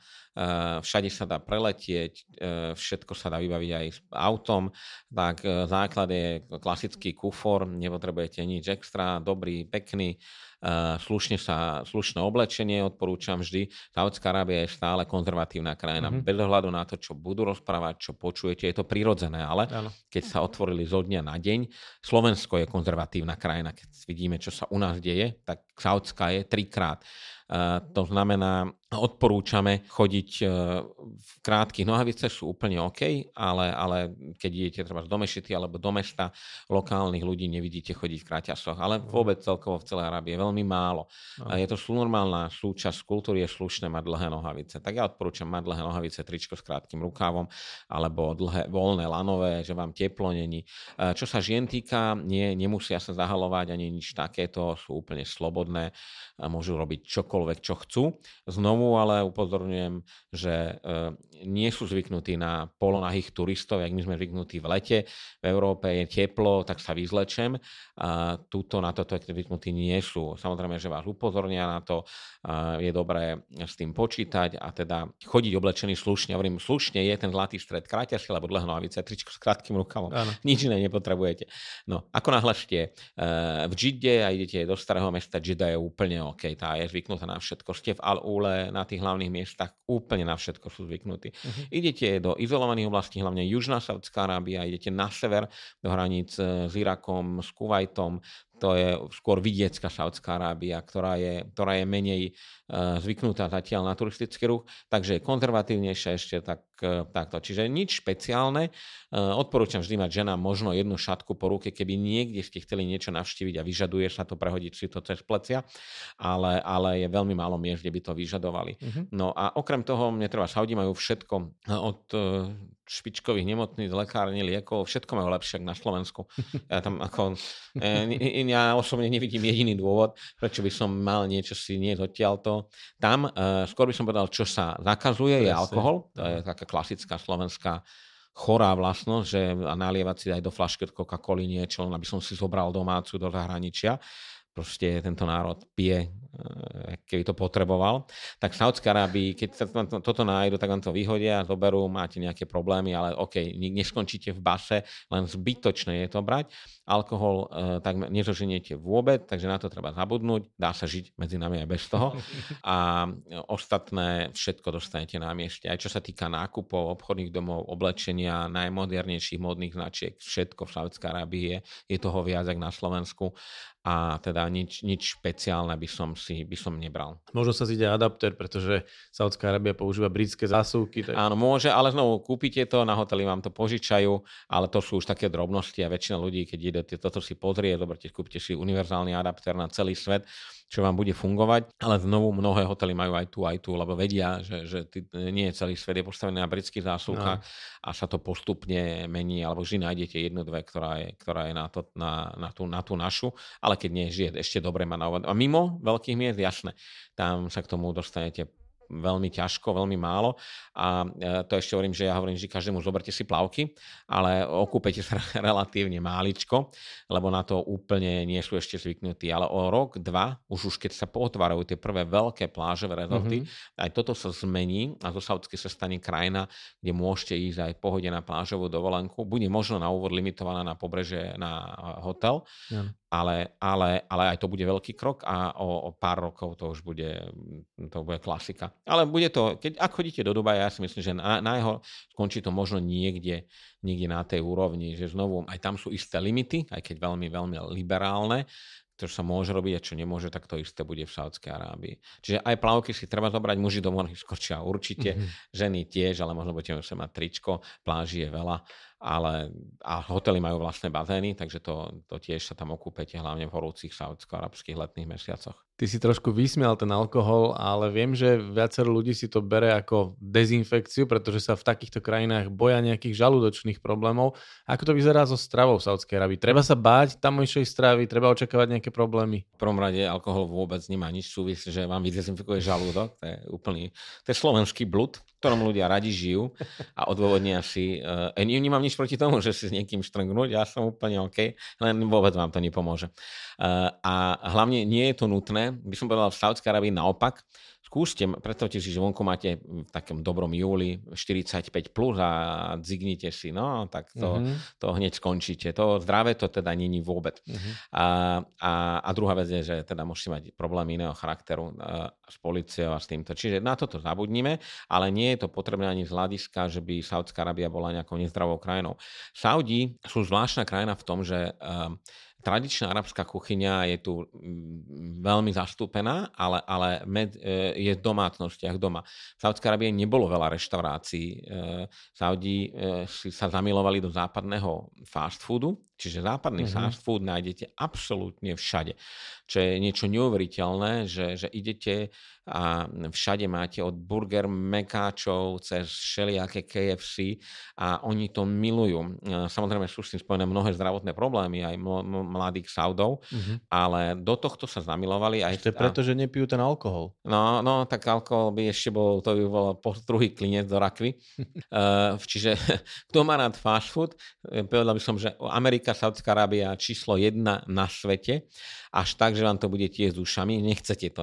všade sa dá preletieť, všetko sa dá vybaviť aj s autom, tak základ je klasický kufor, nepotrebujete nič extra, dobrý, pekný, slušné oblečenie odporúčam vždy. Saudská Arábia je stále konzervatívna krajina. Bez ohľadu na to, čo budú rozprávať, čo počujete, je to prirodzené, ale keď sa otvorili zo dňa na deň, Slovensko je konzervatívna krajina. Keď vidíme, čo sa u nás deje, tak Saudská je 3-krát. To znamená, odporúčame chodiť v krátkych nohavicách, sú úplne OK, ale keď idete treba do mešity alebo do mesta, lokálnych ľudí nevidíte chodiť v kráťasoch, ale vôbec celkovo v celej Arábii veľmi málo. Je to normálna súčasť kultúry, je slušné mať dlhé nohavice. Tak ja odporúčam mať dlhé nohavice, tričko s krátkym rukávom alebo dlhé voľné lanové, že vám teplo není. Čo sa žien týka, nemusia sa zahalovať ani nič takéto, sú úplne slobodné, môžu robiť čokoľvek, čo chcú. Znovu ale upozorňujem, že nie sú zvyknutí na polonahých turistov, jak my sme zvyknutí v lete. V Európe je teplo, tak sa vyzlečem. Tuto na toto zvyknutí nie sú. Samozrejme, že vás upozornia na to, je dobré s tým počítať a teda chodiť oblečený slušne. Hovorím, slušne je ten zlatý stred, kráťašie alebo dlhé nohavice, tričko s krátkym rukavom. Áno. Nič iné nepotrebujete. No, ako náhle ste v Džidde a idete do starého mesta, Džida je úplne OK, tá je zvyknutá na všetko. Ste v Al-Ule, na tých hlavných miestach úplne na všetko sú zvyknutí. Idete do izolovaných oblastí, hlavne južná Saudská Arábia, idete na sever do hraníc s Irakom, s Kuvajtom. To je skôr vidiecka Saudská Arábia, ktorá je menej zvyknutá zatiaľ na turistický ruch, takže je konzervatívnejšia ešte takto. Čiže nič špeciálne. Odporúčam vždy mať ženám možno jednu šatku po ruke, keby niekde ste chceli niečo navštíviť a vyžaduje sa to, prehodiť si to cez plecia, ale je veľmi málo miest, kde by to vyžadovali. No a okrem toho, Saudi majú všetko od špičkových nemocníc, lekární, liekov, všetko majú lepšie na Slovensku. Ja osobne nevidím jediný dôvod, prečo by som mal niečo si niesť odtiaľto. Tam skôr by som povedal, čo sa zakazuje, je alkohol. To je taká klasická slovenská chorá vlastnosť, že nalievať si aj do flašky od Coca-Coly niečo, aby som si zobral domácu do zahraničia. proste tento národ pije, keby to potreboval. Tak v Saudskej Arábii, keď sa toto nájdu, tak vám to vyhodia, zoberú, máte nejaké problémy, ale okej, neskončíte v base, len zbytočné je to brať. Alkohol tak nezoženiete vôbec, takže na to treba zabudnúť. Dá sa žiť medzi nami aj bez toho. A ostatné všetko dostanete na mieste. Aj čo sa týka nákupov, obchodných domov, oblečenia, najmodernejších módnych značiek, všetko v Saudskej Arábii je toho viac ako na Slovensku. A teda nič špeciálne by som nebral. Možno sa zíde adapter, pretože Saudská Arábia používa britské zásuvky. Tak... Áno, môže, ale znovu kúpite to, na hoteli vám to požičajú, ale to sú už také drobnosti a väčšina ľudí, keď idete toto si pozrieť, doberte, kúpte si univerzálny adapter na celý svet, čo vám bude fungovať, ale znovu mnohé hotely majú aj tu, lebo vedia, že nie celý svet je postavený na britských zásuvkách a sa to postupne mení, alebo vždy nájdete jednu, dve, ktorá je na tú našu, ale keď nie, žije ešte dobre manévrovať. A mimo veľkých miest, jasné, tam sa k tomu dostanete veľmi ťažko, veľmi málo a to ešte hovorím, že ja hovorím, že každému zoberte si plavky, ale okúpete sa relatívne máličko, lebo na to úplne nie sú ešte zvyknutí, ale o rok, dva, už keď sa pootvárajú tie prvé veľké pláže v rezorty, aj toto sa zmení a zo Saudskej sa stane krajina, kde môžete ísť aj v pohode na plážovú dovolenku, bude možno na úvod limitovaná na pobreže na hotel, ale aj to bude veľký krok a o pár rokov to už bude klasika. Ale bude to, keď ak chodíte do Dubaja, ja si myslím, že na jeho skončí to možno niekde na tej úrovni, že znovu aj tam sú isté limity, aj keď veľmi, veľmi liberálne, ktoré sa môže robiť a čo nemôže, tak to isté bude v Saudskej Arábii. Čiže aj plavky si treba zobrať, muži do morhy skočia určite, ženy tiež, ale možno budete musieť mať tričko, pláži je veľa. A hotely majú vlastné bazény, takže to tiež sa tam okúpete, hlavne v horúcich saúdsko-arabských letných mesiacoch. Ty si trošku vysmial ten alkohol, ale viem, že viacero ľudí si to bere ako dezinfekciu, pretože sa v takýchto krajinách boja nejakých žalúdočných problémov. Ako to vyzerá so stravou v Saudskej Arabii? Treba sa báť tamojšej stravy? Treba očakávať nejaké problémy? V prvom rade alkohol vôbec nemá nič súvisí, že vám vydezinfikuje žalúdok. To je úplný, to je slovenský blud, v ktorom ľudia radi žijú a odôvodnia si. Nemám nič proti tomu, že si s niekým štrngnúť, ja som úplne OK, len vôbec vám to nepomôže. A hlavne nie je to nutné, by som povedal v Saudskej Arábii naopak, skúste, predstavte si, že vonku máte v takom dobrom júli 45 plus a dzignite si, no tak to hneď skončíte. To zdravé to teda není vôbec. A druhá vec je, že teda môžete mať problémy iného charakteru s políciou a s týmto. Čiže na toto zabudnime, ale nie je to potrebné ani z hľadiska, že by Saudská Arábia bola nejakou nezdravou krajinou. Saudi sú zvláštna krajina v tom, že tradičná arabská kuchyňa je tu veľmi zastúpená, ale je v domácnostiach doma. V Saudskej Arábii nebolo veľa reštaurácií. Saudi sa zamilovali do západného fast foodu, čiže západný fast food nájdete absolútne všade. Čo je niečo neuveriteľné, že idete a všade máte od burger mekáčov cez všelijaké KFC a oni to milujú. Samozrejme sú s tým spojené mnohé zdravotné problémy, aj mladých Saudov, ale do tohto sa zamilovali. Aj ešte preto, že nepijú ten alkohol. No, tak alkohol by ešte bol, to by bol druhý klinec do rakvy. Čiže kto má rád fast food, povedal by som, že Amerika, Saudská Arábia číslo 1 na svete, až tak, že vám to bude tiež s ušami. Nechcete to.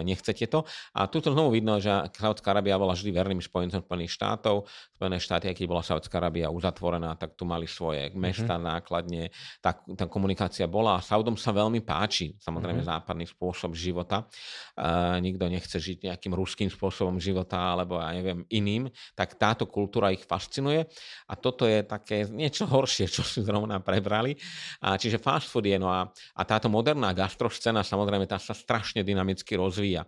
A tu to znovu vidno, že Saudská Arábia bola vždy verným spojencom Spojených štátov. Spojené štáty, keď bola Saudská Arábia uzatvorená, tak tu mali svoje mesta, nákladne. Tá komunikácia bola a Saudom sa veľmi páči. Samozrejme západný spôsob života. Nikto nechce žiť nejakým ruským spôsobom života alebo ja neviem iným. Tak táto kultúra ich fascinuje a toto je také niečo horšie, čo si zrovna prebrali. A čiže fast food je, no a táto moderná gastroscéna, samozrejme tá sa strašne dynamicky rozvíja.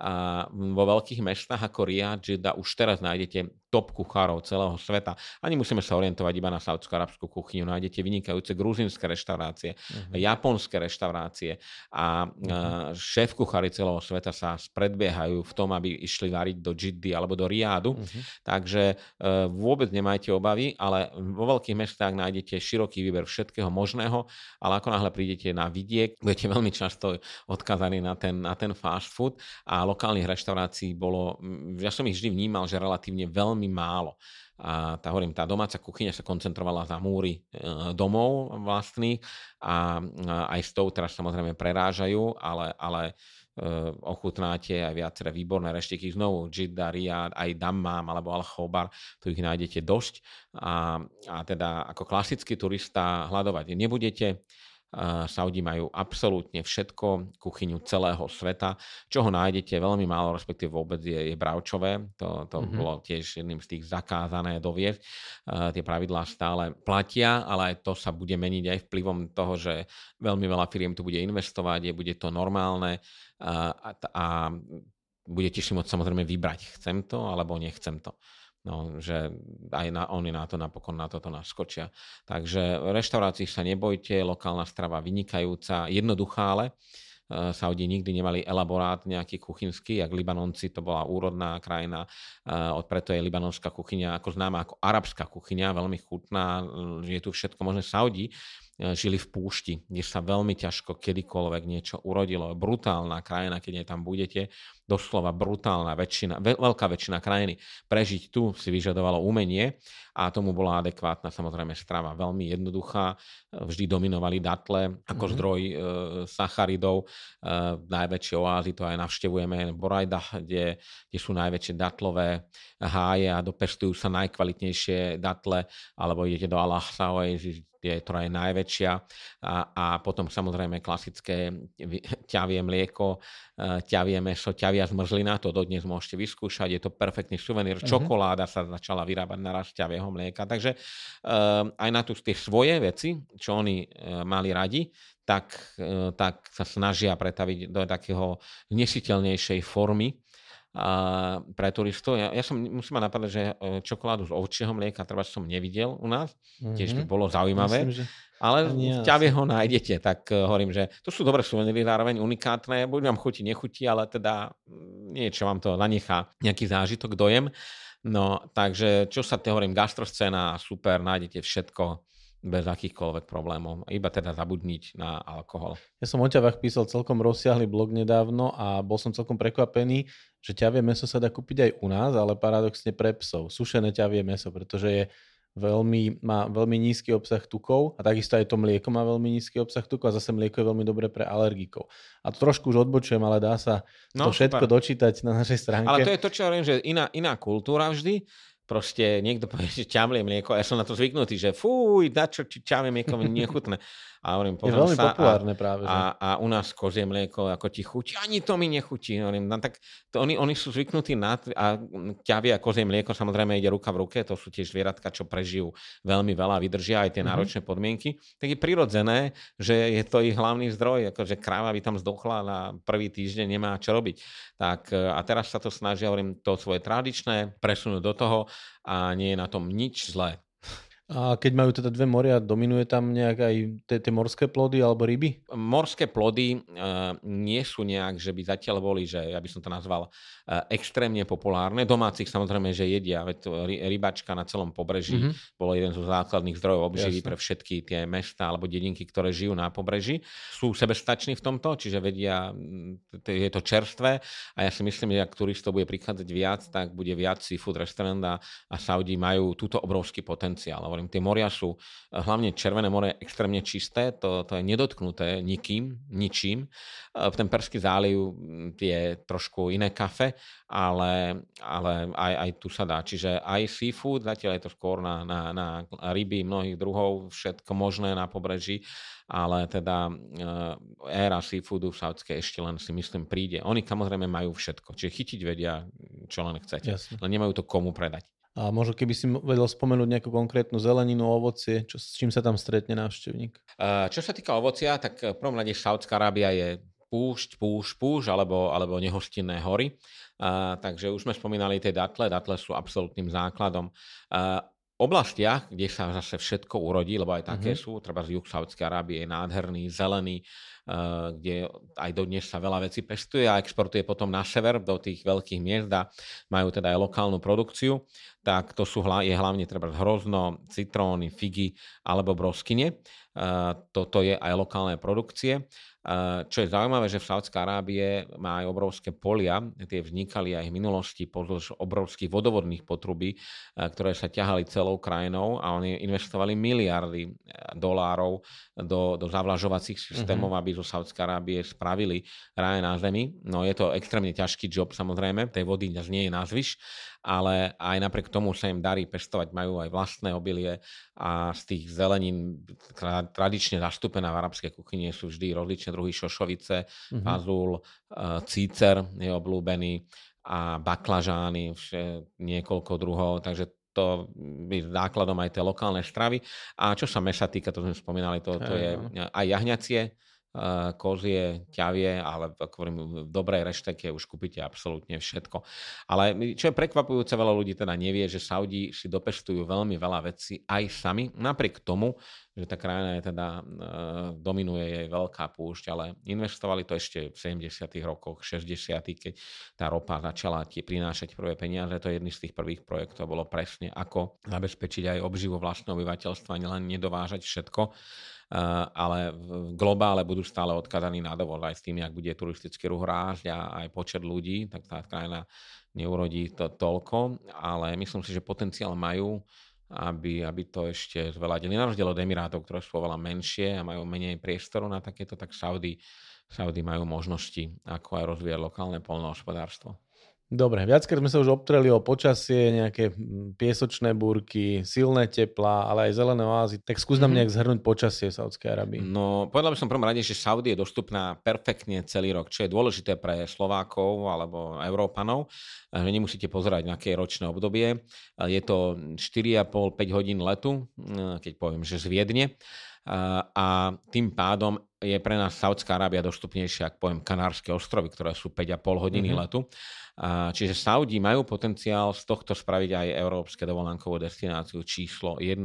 A vo veľkých mestách ako Riad, Džidda už teraz nájdete top kuchárov celého sveta. A nemusíme sa orientovať iba na saudsko-arabskú kuchyňu. Nájdete vynikajúce gruzínske reštaurácie, japonské reštaurácie a šéf kuchári celého sveta sa predbiehajú v tom, aby išli variť do Džiddy alebo do Riádu. Takže vôbec nemajte obavy, ale vo veľkých mestách nájdete široký výber všetkého možného, ale ako náhle prídete na vidiek, budete veľmi často odkazaní na ten fast food a lokálnych reštaurácií bolo, ja som ich vždy vnímal, že relatívne veľmi veľmi málo. A tá, hovorím, tá domáca kuchyňa sa koncentrovala za múry domov vlastných a aj s tou teraz samozrejme prerážajú, ale ochutnáte aj viaceré výborné reštiky, znovu Džidda, Riad, aj Dammam alebo Al-Chobar, tu ich nájdete dosť a teda ako klasický turista hľadovať nebudete. Saudi majú absolútne všetko, kuchyňu celého sveta, čo ho nájdete veľmi málo, respektíve vôbec je bravčové, to bolo tiež jedným z tých zakázané doviezť. Tie pravidlá stále platia, ale aj to sa bude meniť aj vplyvom toho, že veľmi veľa firiem tu bude investovať, bude to normálne a budete si môcť samozrejme vybrať, chcem to alebo nechcem to. No, že aj oni na to napokon na toto naskočia. Takže v reštaurácii sa nebojte, lokálna strava vynikajúca, jednoduchá, ale Saudi nikdy nemali elaborát nejaký kuchynský, jak Libanonci, to bola úrodná krajina, odpreto je libanonská kuchyňa ako známa ako arabská kuchyňa, veľmi chutná, je tu všetko možné. Saudi žili v púšti, kde sa veľmi ťažko kedykoľvek niečo urodilo. Brutálna krajina, keď tam budete, doslova brutálna väčšina, veľká väčšina krajiny. Prežiť tu si vyžadovalo umenie a tomu bola adekvátna samozrejme strava. Veľmi jednoduchá, vždy dominovali datle ako zdroj sacharidov. Najväčšie oázy, to aj navštevujeme v Borajdah, kde sú najväčšie datlové háje a dopestujú sa najkvalitnejšie datle, alebo idete do Al-Ahsa, ktorá je najväčšia a potom samozrejme klasické ťavie mlieko, ťavie mäso, ťavia zmrzlina, to dodnes môžete vyskúšať, je to perfektný suvenír, čokoláda sa začala vyrábať naraz z ťavieho mlieka, takže aj na tie svoje veci, čo oni mali radi, tak sa snažia pretaviť do takého nesiteľnejšej formy pre turistov. Ja som musím ma napadať, že čokoládu z ovčieho mlieka treba som nevidel u nás, tiež by bolo zaujímavé. Myslím, že... Ale v ťave ho nájdete, tak hovorím, že to sú dobré suveníry, zároveň unikátne, buď vám chutí, nechutí, ale teda niečo vám to zanechá, nejaký zážitok, dojem. No, takže čo sa hovorím, gastroscéna, super, nájdete všetko bez akýchkoľvek problémov. Iba teda zabudniť na alkohol. Ja som o ťavách písal celkom rozsiahly blog nedávno a bol som celkom prekvapený, že ťavie mäso sa dá kúpiť aj u nás, ale paradoxne pre psov. Sušené ťavie mäso, pretože má veľmi nízky obsah tukov a takisto aj to mlieko má veľmi nízky obsah tukov a zase mlieko je veľmi dobré pre alergikov. A to trošku už odbočujem, ale dá sa to všetko dočítať na našej stránke. Ale to je to, čo hovorím, že iná kultúra vždy. Proste niekto povie, že ťavie mlieko, ja som na to zvyknutý, že fuj, dačo ťavie mlieko nechutné. A hovorím, je veľmi populárne práve. A u nás kozie mlieko, ako ti chutí, ani to mi nechutí. Hovorím, no, tak to oni sú zvyknutí na ťavie a kozie mlieko, samozrejme ide ruka v ruke, to sú tiež zvieratka, čo prežijú veľmi veľa, vydržia aj tie náročné podmienky. Tak je prirodzené, že je to ich hlavný zdroj, akože kráva by tam zdochla na prvý týždeň, nemá čo robiť. Tak a teraz sa to snažia, hovorím, to svoje tradičné presunúť do toho a nie je na tom nič zlé. A keď majú teda dve moria, dominuje tam nejak aj tie morské plody alebo ryby? Morské plody nie sú nejak, že by zatiaľ boli, že ja by som to nazval extrémne populárne. Domácich samozrejme, že jedia. Rybačka na celom pobreží bolo jeden zo základných zdrojov obživy pre všetky tie mestá alebo dedinky, ktoré žijú na pobreží. Sú sebestační v tomto, čiže vedia, je to čerstvé a ja si myslím, že ak turistov bude prichádzať viac, tak bude viac seafood restaurant a Saudi majú túto obrovský potenciál. Hovorím, tie moria sú, hlavne Červené more, extrémne čisté, to je nedotknuté nikým, ničím. V ten Perský záliv je trošku iné kafe, ale aj tu sa dá. Čiže aj seafood, zatiaľ je to skôr na ryby mnohých druhov, všetko možné na pobreží, ale teda éra seafoodu v Saudskej ešte len si myslím príde. Oni samozrejme majú všetko, čiže chytiť vedia, čo len chcete, len nemajú to komu predať. A možno keby si vedel spomenúť nejakú konkrétnu zeleninu, ovocie, s čím sa tam stretne návštevník? Čo sa týka ovocia, tak v prvom rade Saudská Arábia je púšť alebo nehostinné hory. Takže už sme spomínali tie datle. Datle sú absolútnym základom. Oblastiach, kde sa zase všetko urodí, lebo aj také sú, treba z juh Saudskej Arábie je nádherný, zelený, kde aj dodnes sa veľa vecí pestuje a exportuje potom na sever do tých veľkých miest a majú teda aj lokálnu produkciu. tak to sú hlavne treba hrozno, citróny, figy alebo broskyne. Toto je aj lokálne produkcie. Čo je zaujímavé, že v Saúdskej Arábie má aj obrovské polia, tie vznikali aj v minulosti podľa obrovských vodovodných potrubí, ktoré sa ťahali celou krajinou a oni investovali miliardy dolárov do zavlažovacích systémov, aby zo Saúdskej Arábie spravili ráje na zemi. No je to extrémne ťažký job samozrejme, tej vody nie je nazvyš, ale aj napriek tomu sa im darí pestovať, majú aj vlastné obilie a z tých zelenín tradične zastúpená v arabskej kuchyni sú vždy rozličné druhy šošovice, fazul, cícer je obľúbený a baklažány, niekoľko druhov, takže to je základom aj tie lokálne stravy. A čo sa mesa týka, to sme spomínali, to je aj jahňacie, kozie, ťavie, ale v dobrej rešteke už kúpite absolútne všetko. Ale čo je prekvapujúce, veľa ľudí teda nevie, že Saudi si dopestujú veľmi veľa vecí aj sami, napriek tomu, že tá krajina je teda, dominuje jej veľká púšť, ale investovali to ešte v 70. rokoch, 60. keď tá ropa začala prinášať prvé peniaze. To je jedný z tých prvých projektov, bolo presne ako zabezpečiť aj obživu vlastného obyvateľstva, nielen nedovážať všetko, ale v globále budú stále odkazaní na dovoz aj s tým, jak bude turistický ruch rásť a aj počet ľudí, tak tá krajina neurodí to toľko, ale myslím si, že potenciál majú, aby to ešte zveľadili. Na rozdiel od Emirátov, ktoré sú oveľa menšie a majú menej priestoru na takéto, tak Saudi majú možnosti, ako aj rozvíjať lokálne poľnohospodárstvo. Dobre, viackrát sme sa už obtreli o počasie, nejaké piesočné búrky, silné teplá, ale aj zelené oázy. Tak skús nám nejak zhrnúť počasie Saúdskej Arábie. No, povedal by som prvom rade, že Saudi je dostupná perfektne celý rok, čo je dôležité pre Slovákov alebo Európanov, že nemusíte pozerať na aké ročné obdobie. Je to 4,5-5 hodín letu, keď poviem, že z Viedne. A tým pádom je pre nás Saúdská Arábia dostupnejšia, ak poviem, Kanárske ostrovy, ktoré sú 5,5 hodiny letu. Čiže Saudi majú potenciál z tohto spraviť aj európske dovolenkovú destináciu číslo 1.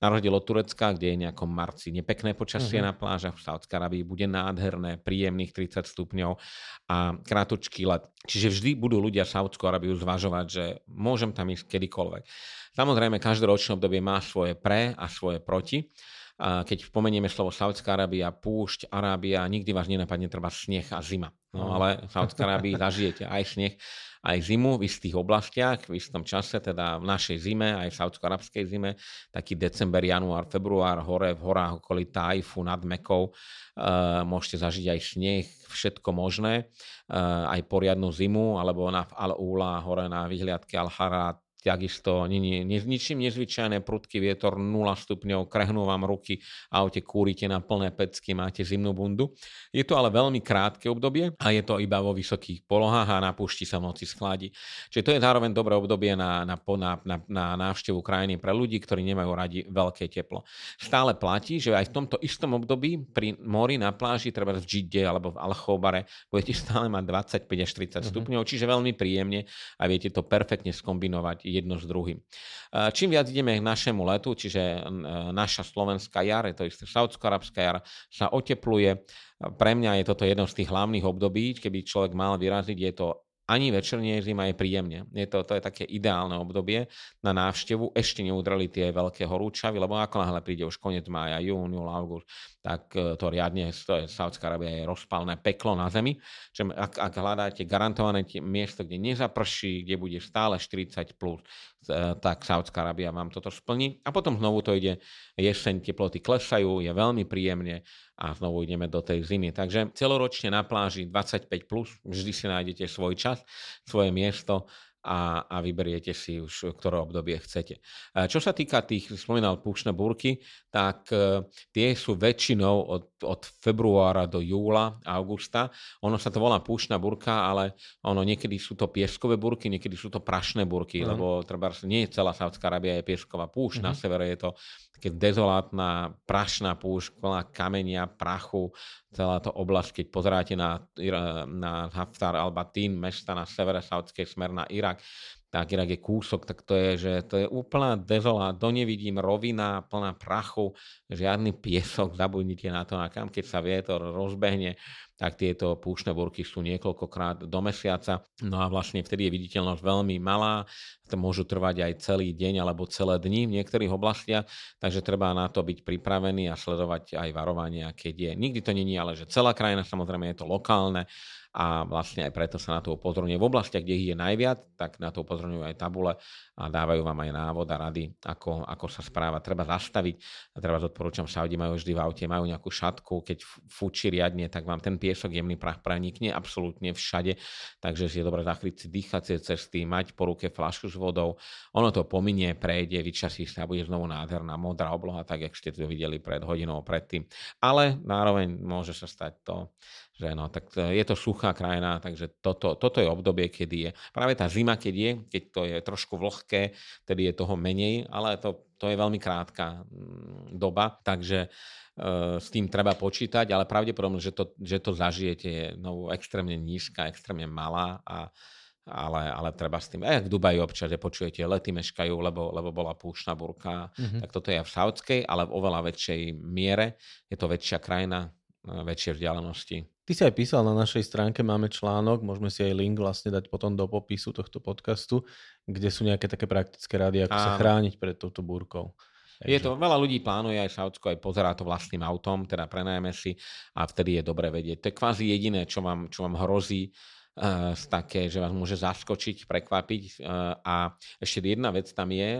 Na rozdiel od Turecka, kde je nejakom marci nepekné počasie na plážach, v Saúdskej Arábii bude nádherné, príjemných 30 stupňov a kratučký let. Čiže vždy budú ľudia Saúdskú Arábiu zvažovať, že môžem tam ísť kedykoľvek. Samozrejme, každé ročné obdobie má svoje pre a svoje proti. Keď pomenieme slovo Saúdská Arábia, púšť, Arábia, nikdy vás nenapadne treba sneh a zima. No ale v Saúdskej Arábii zažijete aj sneh, aj zimu v istých oblastiach, v istom čase, teda v našej zime, aj v saúdsko-arabskej zime, taký december, január, február, hore v horách okolo Taifu, nad Mekou, môžete zažiť aj sneh, všetko možné, aj poriadnu zimu, alebo v Al-Úla, hore na vyhliadke Al-Harad, takisto ničím nezvyčajné prudký vietor, 0 stupňov, krehnú vám ruky, aute kúrite na plné pecky, máte zimnú bundu. Je to ale veľmi krátke obdobie a je to iba vo vysokých polohách a na púšti sa v noci schladí. Čiže to je zároveň dobré obdobie na návštevu krajiny pre ľudí, ktorí nemajú radi veľké teplo. Stále platí, že aj v tomto istom období pri mori na pláži, treba v Džidde alebo v Al-Chobare, budete stále mať 25 až 30 stupňov, čiže veľmi príjemne a viete to perfektne skombinovať jedno s druhým. Čím viac ideme k našemu letu, čiže naša slovenská jar, je to isté saúdsko-arabská jar, sa otepluje. Pre mňa je toto jedno z tých hlavných období, keby človek mal vyraziť, je to ani večernie zima, je príjemne. To je také ideálne obdobie na návštevu. Ešte neudreli tie veľké horúčavy, lebo ako náhle príde už koniec mája, júl, august, tak to riadne, Saúdská Arábia je rozpálne peklo na zemi. Čiže ak hľadáte garantované miesto, kde nezaprší, kde bude stále 40+, tak Saúdská Arábia vám toto splní. A potom znovu to ide, jeseň, teploty klesajú, je veľmi príjemne a znovu ideme do tej zimy. Takže celoročne na pláži 25+, vždy si nájdete svoj čas, svoje miesto a vyberiete si už, ktoré obdobie chcete. Čo sa týka tých, spomínal púšne búrky, tak tie sú väčšinou od februára do júla, augusta. Ono sa to volá púšna búrka, ale ono niekedy sú to pieskové búrky, niekedy sú to prašné búrky, lebo treba, nie celá Saúdská Arábia je piesková púšť, na severe je to keď dezolátna, prašná púšť, plná kamenia, prachu, celá to oblasť, keď pozeráte na Haftar al-Batin, mesta na severe saúdskej smer na Irak, tak inak je kúsok, tak to je, že to je úplná dezolá, do nevidím rovina, plná prachu, žiadny piesok, zabudnite na to, a kam keď sa vietor rozbehne, tak tieto púšne búrky sú niekoľkokrát do mesiaca. No a vlastne vtedy je viditeľnosť veľmi malá, to môžu trvať aj celý deň alebo celé dni v niektorých oblastiach, takže treba na to byť pripravený a sledovať aj varovania, keď je. Nikdy to nie je, ale že celá krajina, samozrejme je to lokálne a vlastne aj preto sa na to upozorňuje. V oblastiach, kde ich je najviac, tak na to upozorňujú aj tabule a dávajú vám aj návod a rady, ako sa správa. Treba zastaviť a treba odporúčam, Saudi majú vždy v aute, majú nejakú šatku, keď fučí riadne, tak vám ten piesok, jemný prach pranikne absolútne všade, takže je dobre zachryť si dýchacie cesty, mať po ruke fľašu s vodou, ono to pominie, prejde, vyčasí sa, bude znovu nádherná modrá obloha, tak jak ste to videli pred hodinou predtým. Ale nároveň môže sa stať to, že no, tak je to suchá krajina, takže toto je obdobie, kedy je. Práve tá zima, keď to je trošku vlhké, tedy je toho menej, ale to je veľmi krátka doba, takže s tým treba počítať, ale pravdepodobne, že to zažijete, je extrémne nízka, extrémne malá, ale treba s tým. Aj v Dubaji občas, že počujete, lety meškajú, lebo bola púšna burka, tak toto je v saúdskej, ale v oveľa väčšej miere. Je to väčšia krajina, väčšie vzdialenosti. Ty si aj písal na našej stránke, máme článok, môžeme si aj link vlastne dať potom do popisu tohto podcastu, kde sú nejaké také praktické rady, ako sa chrániť pred touto búrkou. Takže. Je to, veľa ľudí plánuje aj Saudsko, aj pozerá to vlastným autom, teda prenajme si a vtedy je dobre vedieť. To je kvázi jediné, čo vám hrozí, také, že vás môže zaskočiť, prekvapiť. A ešte jedna vec tam je,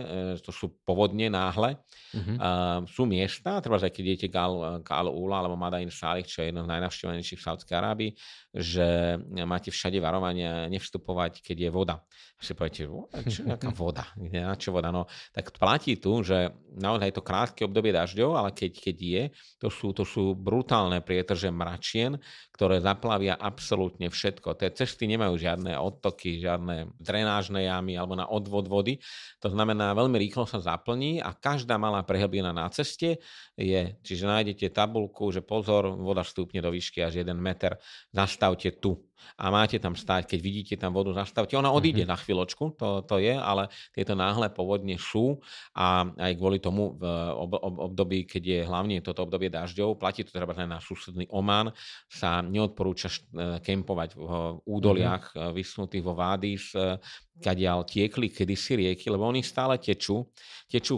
to sú povodne náhle. Mm-hmm. Sú miesta, treba, že keď idete k Al-Ula alebo Madain Salih, čo je jedno z najnavštevovanejších v Saudskej Arábii, že máte všade varovania nevstupovať, keď je voda. A si poviete, čo nejaká voda? Na čo voda? No, tak platí tu, že naozaj to krátke obdobie dažďov, ale keď je, to sú brutálne prietrže mračien, ktoré zaplavia absolútne všetko. To je cesty nemajú žiadne odtoky, žiadne drenážne jamy alebo na odvod vody. To znamená, veľmi rýchlo sa zaplní a každá malá prehlbina na ceste je, čiže nájdete tabuľku, že pozor, voda stúpne do výšky až 1 meter, zastavte tu. A máte tam stáť, keď vidíte tam vodu, zastavte. Ona odíde na chvíľočku, to je, ale tieto náhle povodne sú a aj kvôli tomu v období, keď je hlavne toto obdobie dažďov, platí to treba na susedný Oman, sa neodporúča kempovať v údoliach vysnutých vo Vádis, kadiaľ tiekli kedysi rieky, lebo oni stále tečú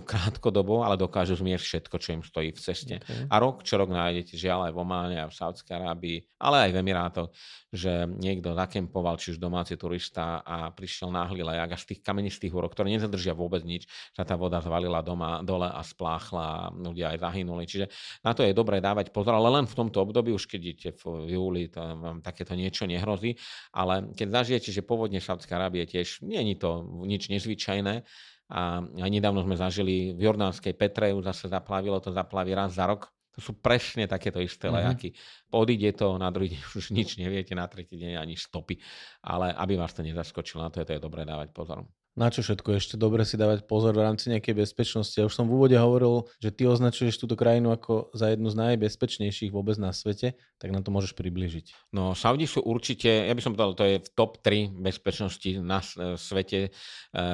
krátkodobo, ale dokážu zmierť všetko, čo im stojí v ceste. Okay. A rok čo rok nájdete, žiaľ aj v Ománe a v Saudskej Arábii, ale aj v Emirátoch, že niekto zakempoval, či už domáci turista a prišiel náhly lejak a z tých kamenistých úrok, ktoré nezadržia vôbec nič, sa tá voda zvalila dole a spláchla, ľudia aj zahynuli. Čiže na to je dobré dávať pozor, ale len v tomto období, už keď idete v júli, to vám takéto niečo nehrozí, ale keď zažijete, že povodne Saudskej Arábie tiež nie je to nič nezvyčajné a nedávno sme zažili v jordánskej Petreu, zase zaplavilo, to zaplaví raz za rok. To sú presne takéto isté lejaky. Odíde to, na druhý deň už nič neviete, na tretí deň ani stopy. Ale aby vás to nezaskočilo, na to je dobré dávať pozor. Na čo všetko ešte dobre si dávať pozor v rámci nejakej bezpečnosti? Ja už som v úvode hovoril, že ty označuješ túto krajinu ako za jednu z najbezpečnejších vôbec na svete, tak nám to môžeš približiť. No, Saudi sú určite, ja by som povedal, to je v top 3 bezpečnosti na svete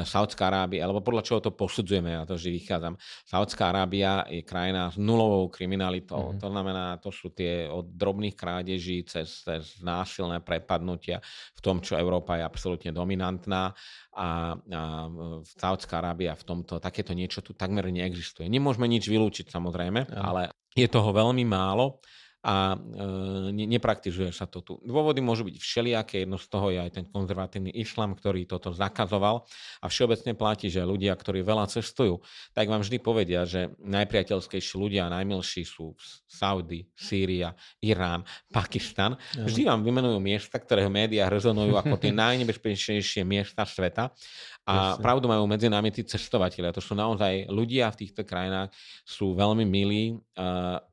Saudská Arábia, alebo podľa čoho to posudzujeme, ja to vždy vychádzam. Saudská Arábia je krajina s nulovou kriminalitou, to znamená, to sú tie od drobných krádeží cez násilné prepadnutia v tom, čo Európa je absolútne dominantná. A v Saudská Arábia v tomto takéto niečo tu takmer neexistuje. Nemôžeme nič vylúčiť samozrejme, ale je toho veľmi málo a nepraktizuje sa to tu. Dôvody môžu byť všelijaké, jedno z toho je aj ten konzervatívny islám, ktorý toto zakazoval a všeobecne platí, že ľudia, ktorí veľa cestujú, tak vám vždy povedia, že najpriateľskejší ľudia a najmilší sú Saudi, Sýria, Irán, Pakistan. Vždy vám vymenujú miesta, ktoré v médiách rezonujú ako tie najnebezpečnejšie miesta sveta a pravdu majú medzi nami tí cestovatelia. To sú naozaj ľudia v týchto krajinách, sú veľmi milí,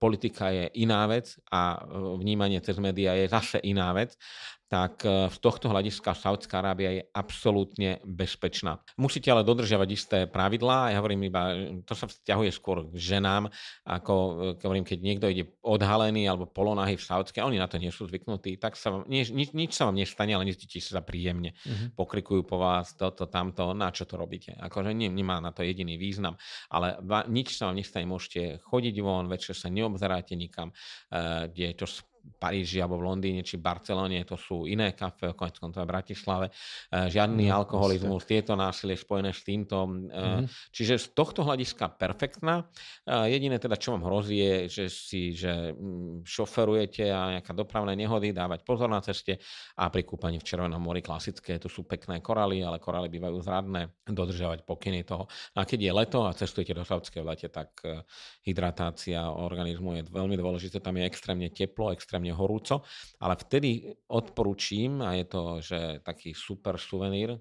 politika je iná vec, a vnímanie cez médiá je zase iná vec. tak z tohto hľadiska Saudská Arábia je absolútne bezpečná. Musíte ale dodržiavať isté pravidlá, ja hovorím iba, to sa vzťahuje skôr k ženám, ako hovorím, keď niekto ide odhalený alebo polonahý v Saudskej, oni na to nie sú zvyknutí, tak sa vám, nič sa vám nestane, ale nezdičí sa príjemne. Pokrikujú po vás toto, tamto, na čo to robíte. Akože nemá na to jediný význam, ale nič sa vám nestane, môžete chodiť von, večer sa neobzeráte nikam, kde je to Paríži alebo v Londýne či Barcelóne, to sú iné kafe, konec koncov v Bratislave, žiadny alkoholizmus, tieto násilie spojené s týmto. Čiže z tohto hľadiska perfektná. Jediné teda, čo vám hrozí, je, že šoferujete a nejaká dopravné nehody, dávať pozor na ceste a pri kúpaní v Červenom mori klasické, tu sú pekné koraly, ale koraly bývajú zradné, dodržiavať pokyny toho. No a keď je leto a cestujete do Saudskej v lete, tak hydratácia organizmu je veľmi dôležité, tam je extrémne teplo, extrémne horúco, ale vtedy odporúčim, a je to, že taký super suvenír,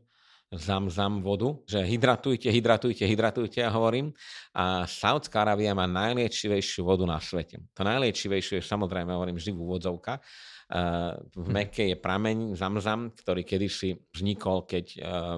zam vodu, že hydratujte, ja hovorím. A Saudská Arábia má najliečivejšiu vodu na svete. To najliečivejšie je, samozrejme, hovorím vždy v úvodzovkách. V Mekke je prameň Zamzam, ktorý kedysi vznikol, keď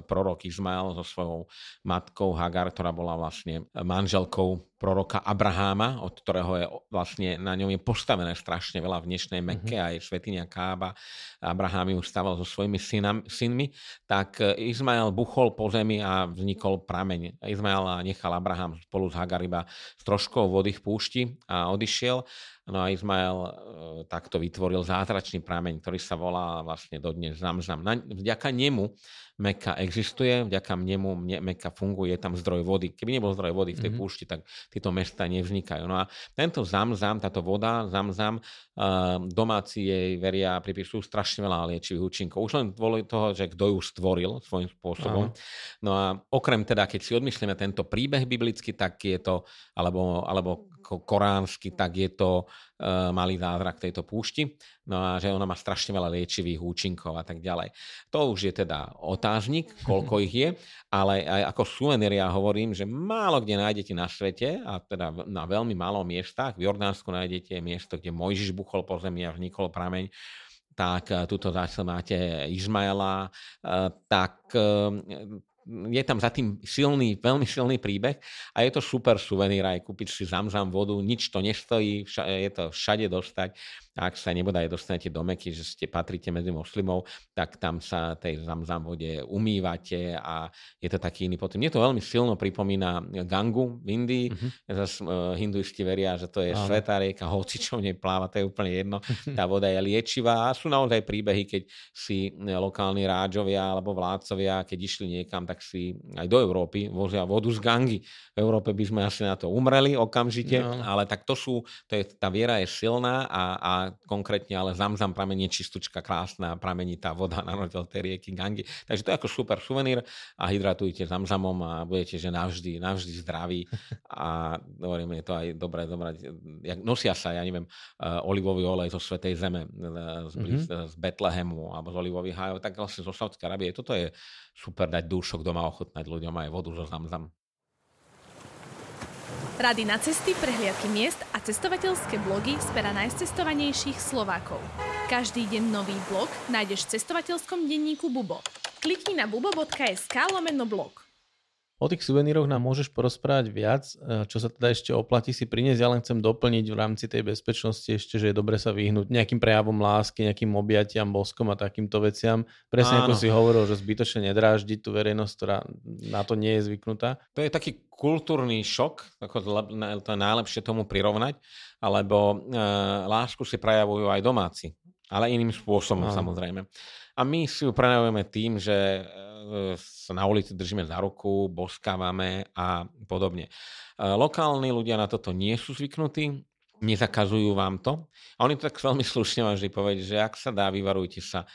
prorok Izmael so svojou matkou Hagar, ktorá bola vlastne manželkou proroka Abraháma, od ktorého je vlastne na ňom je postavené strašne veľa v dnešnej Mekke, a je svätyňa Kába. Abrahám ju stával so svojimi synmi, tak Izmael buchol po zemi a vznikol prameň. Izmaela nechal Abrahám spolu s Hagar iba s troškou vody v púšti a odišiel. No a Izmael takto vytvoril zázračný prameň, ktorý sa volá vlastne dodnes Zamzam. Vďaka nemu Mekka existuje, vďaka nemu Mekka funguje, je tam zdroj vody. Keby nebol zdroj vody v tej púšti, tak tieto mesta nevznikajú. No a tento Zamzam, táto voda Zamzam, domáci jej veria, pripisujú strašne veľa liečivých účinkov. Už len kvôli toho, že kto ju stvoril svojím spôsobom. Aha. No a okrem teda, keď si odmyslíme tento príbeh biblicky, tak je to, alebo koránsky, tak je to malý zázrak tejto púšti. No a že ona má strašne veľa liečivých účinkov a tak ďalej. To už je teda otáznik, koľko ich je, ale aj ako suvenír ja hovorím, že málo kde nájdete na svete, a teda na veľmi malom miestach, v Jordánsku nájdete miesto, kde Mojžiš buchol po zemi a vznikol prameň, tak tuto zase máte Izmaela, tak je tam za tým silný, veľmi silný príbeh a je to super suvenír aj kúpiť si Zamzam vodu, nič to nestojí, je to všade dostať. Ak sa nebodaj dostanete do Meky, že ste patrite medzi moslimov, tak tam sa tej Zamzam vode umývate a je to taký iný potom. Mne to veľmi silno pripomína Gangu v Indii. Zas hinduisti veria, že to je svätá rieka, hoci čo v nej pláva, to je úplne jedno. Tá voda je liečivá a sú naozaj príbehy, keď si lokálni rádžovia alebo vládcovia, keď išli niekam, tak si aj do Európy vozia vodu z Gangy. V Európe by sme asi na to umreli okamžite, ale tak to je, tá viera je silná a konkrétne ale Zamzam pramení čistúčka, krásna, pramení tá voda na rozdiel tej rieky Gangy. Takže to je ako super suvenír a hydratujte Zamzamom a budete, že navždy zdraví. A hovorím, je to aj dobré. Nosia sa, ja neviem, olivový olej zo Svätej Zeme, z Betlehemu alebo z olivových hájov, tak vlastne zo Saudskej Arábie. Toto je super dať dúšok doma, ochutnať ľuďom aj vodu zo Zamzam. Rady na cesty, prehliadky miest a cestovateľské blogy z pera najcestovanejších Slovákov. Každý deň nový blog nájdeš v cestovateľskom denníku Bubo. Klikni na bubo.sk/blog. O tých suveníroch nám môžeš porozprávať viac, čo sa teda ešte oplatí si priniesť. Ja len chcem doplniť v rámci tej bezpečnosti ešte, že je dobre sa vyhnúť nejakým prejavom lásky, nejakým objatiam, boskom a takýmto veciam. Presne ako si hovoril, že zbytočne nedráždiť tú verejnosť, ktorá na to nie je zvyknutá. To je taký kultúrny šok, ako to je najlepšie tomu prirovnať, alebo lásku si prejavujú aj domáci, ale iným spôsobom samozrejme. A my si ju prenajujeme tým, že sa na ulici držíme za ruku, boskávame a podobne. Lokálni ľudia na toto nie sú zvyknutí, nezakazujú vám to. A oni to tak veľmi slušne vám vždy povedia, že ak sa dá, vyvarujte sa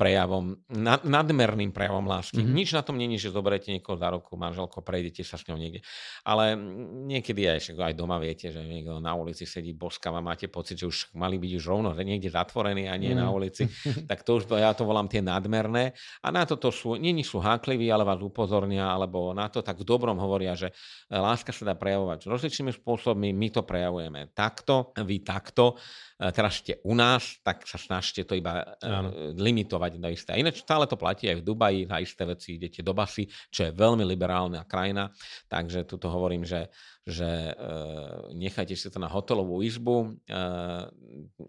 prejavom, nadmerným prejavom lásky. Nič na tom není, že zoberete niekoho za ruku, manželko, prejdete sa s ňou niekde. Ale niekedy aj doma viete, že niekto na ulici sedí boskáva, máte pocit, že už mali byť už rovno niekde zatvorení a nie na ulici. Tak to už, ja to volám tie nadmerné. A na toto nie sú hákliví, ale vás upozornia, alebo na to tak v dobrom hovoria, že láska sa dá prejavovať rozličnými spôsobmi, my to prejavujeme takto, vy takto, teraz ste u nás, tak sa snažte to iba limitovať na isté. Ináč stále to platí aj v Dubaji, na isté veci idete do basy, čo je veľmi liberálna krajina, takže tu hovorím, že nechajte si to na hotelovú izbu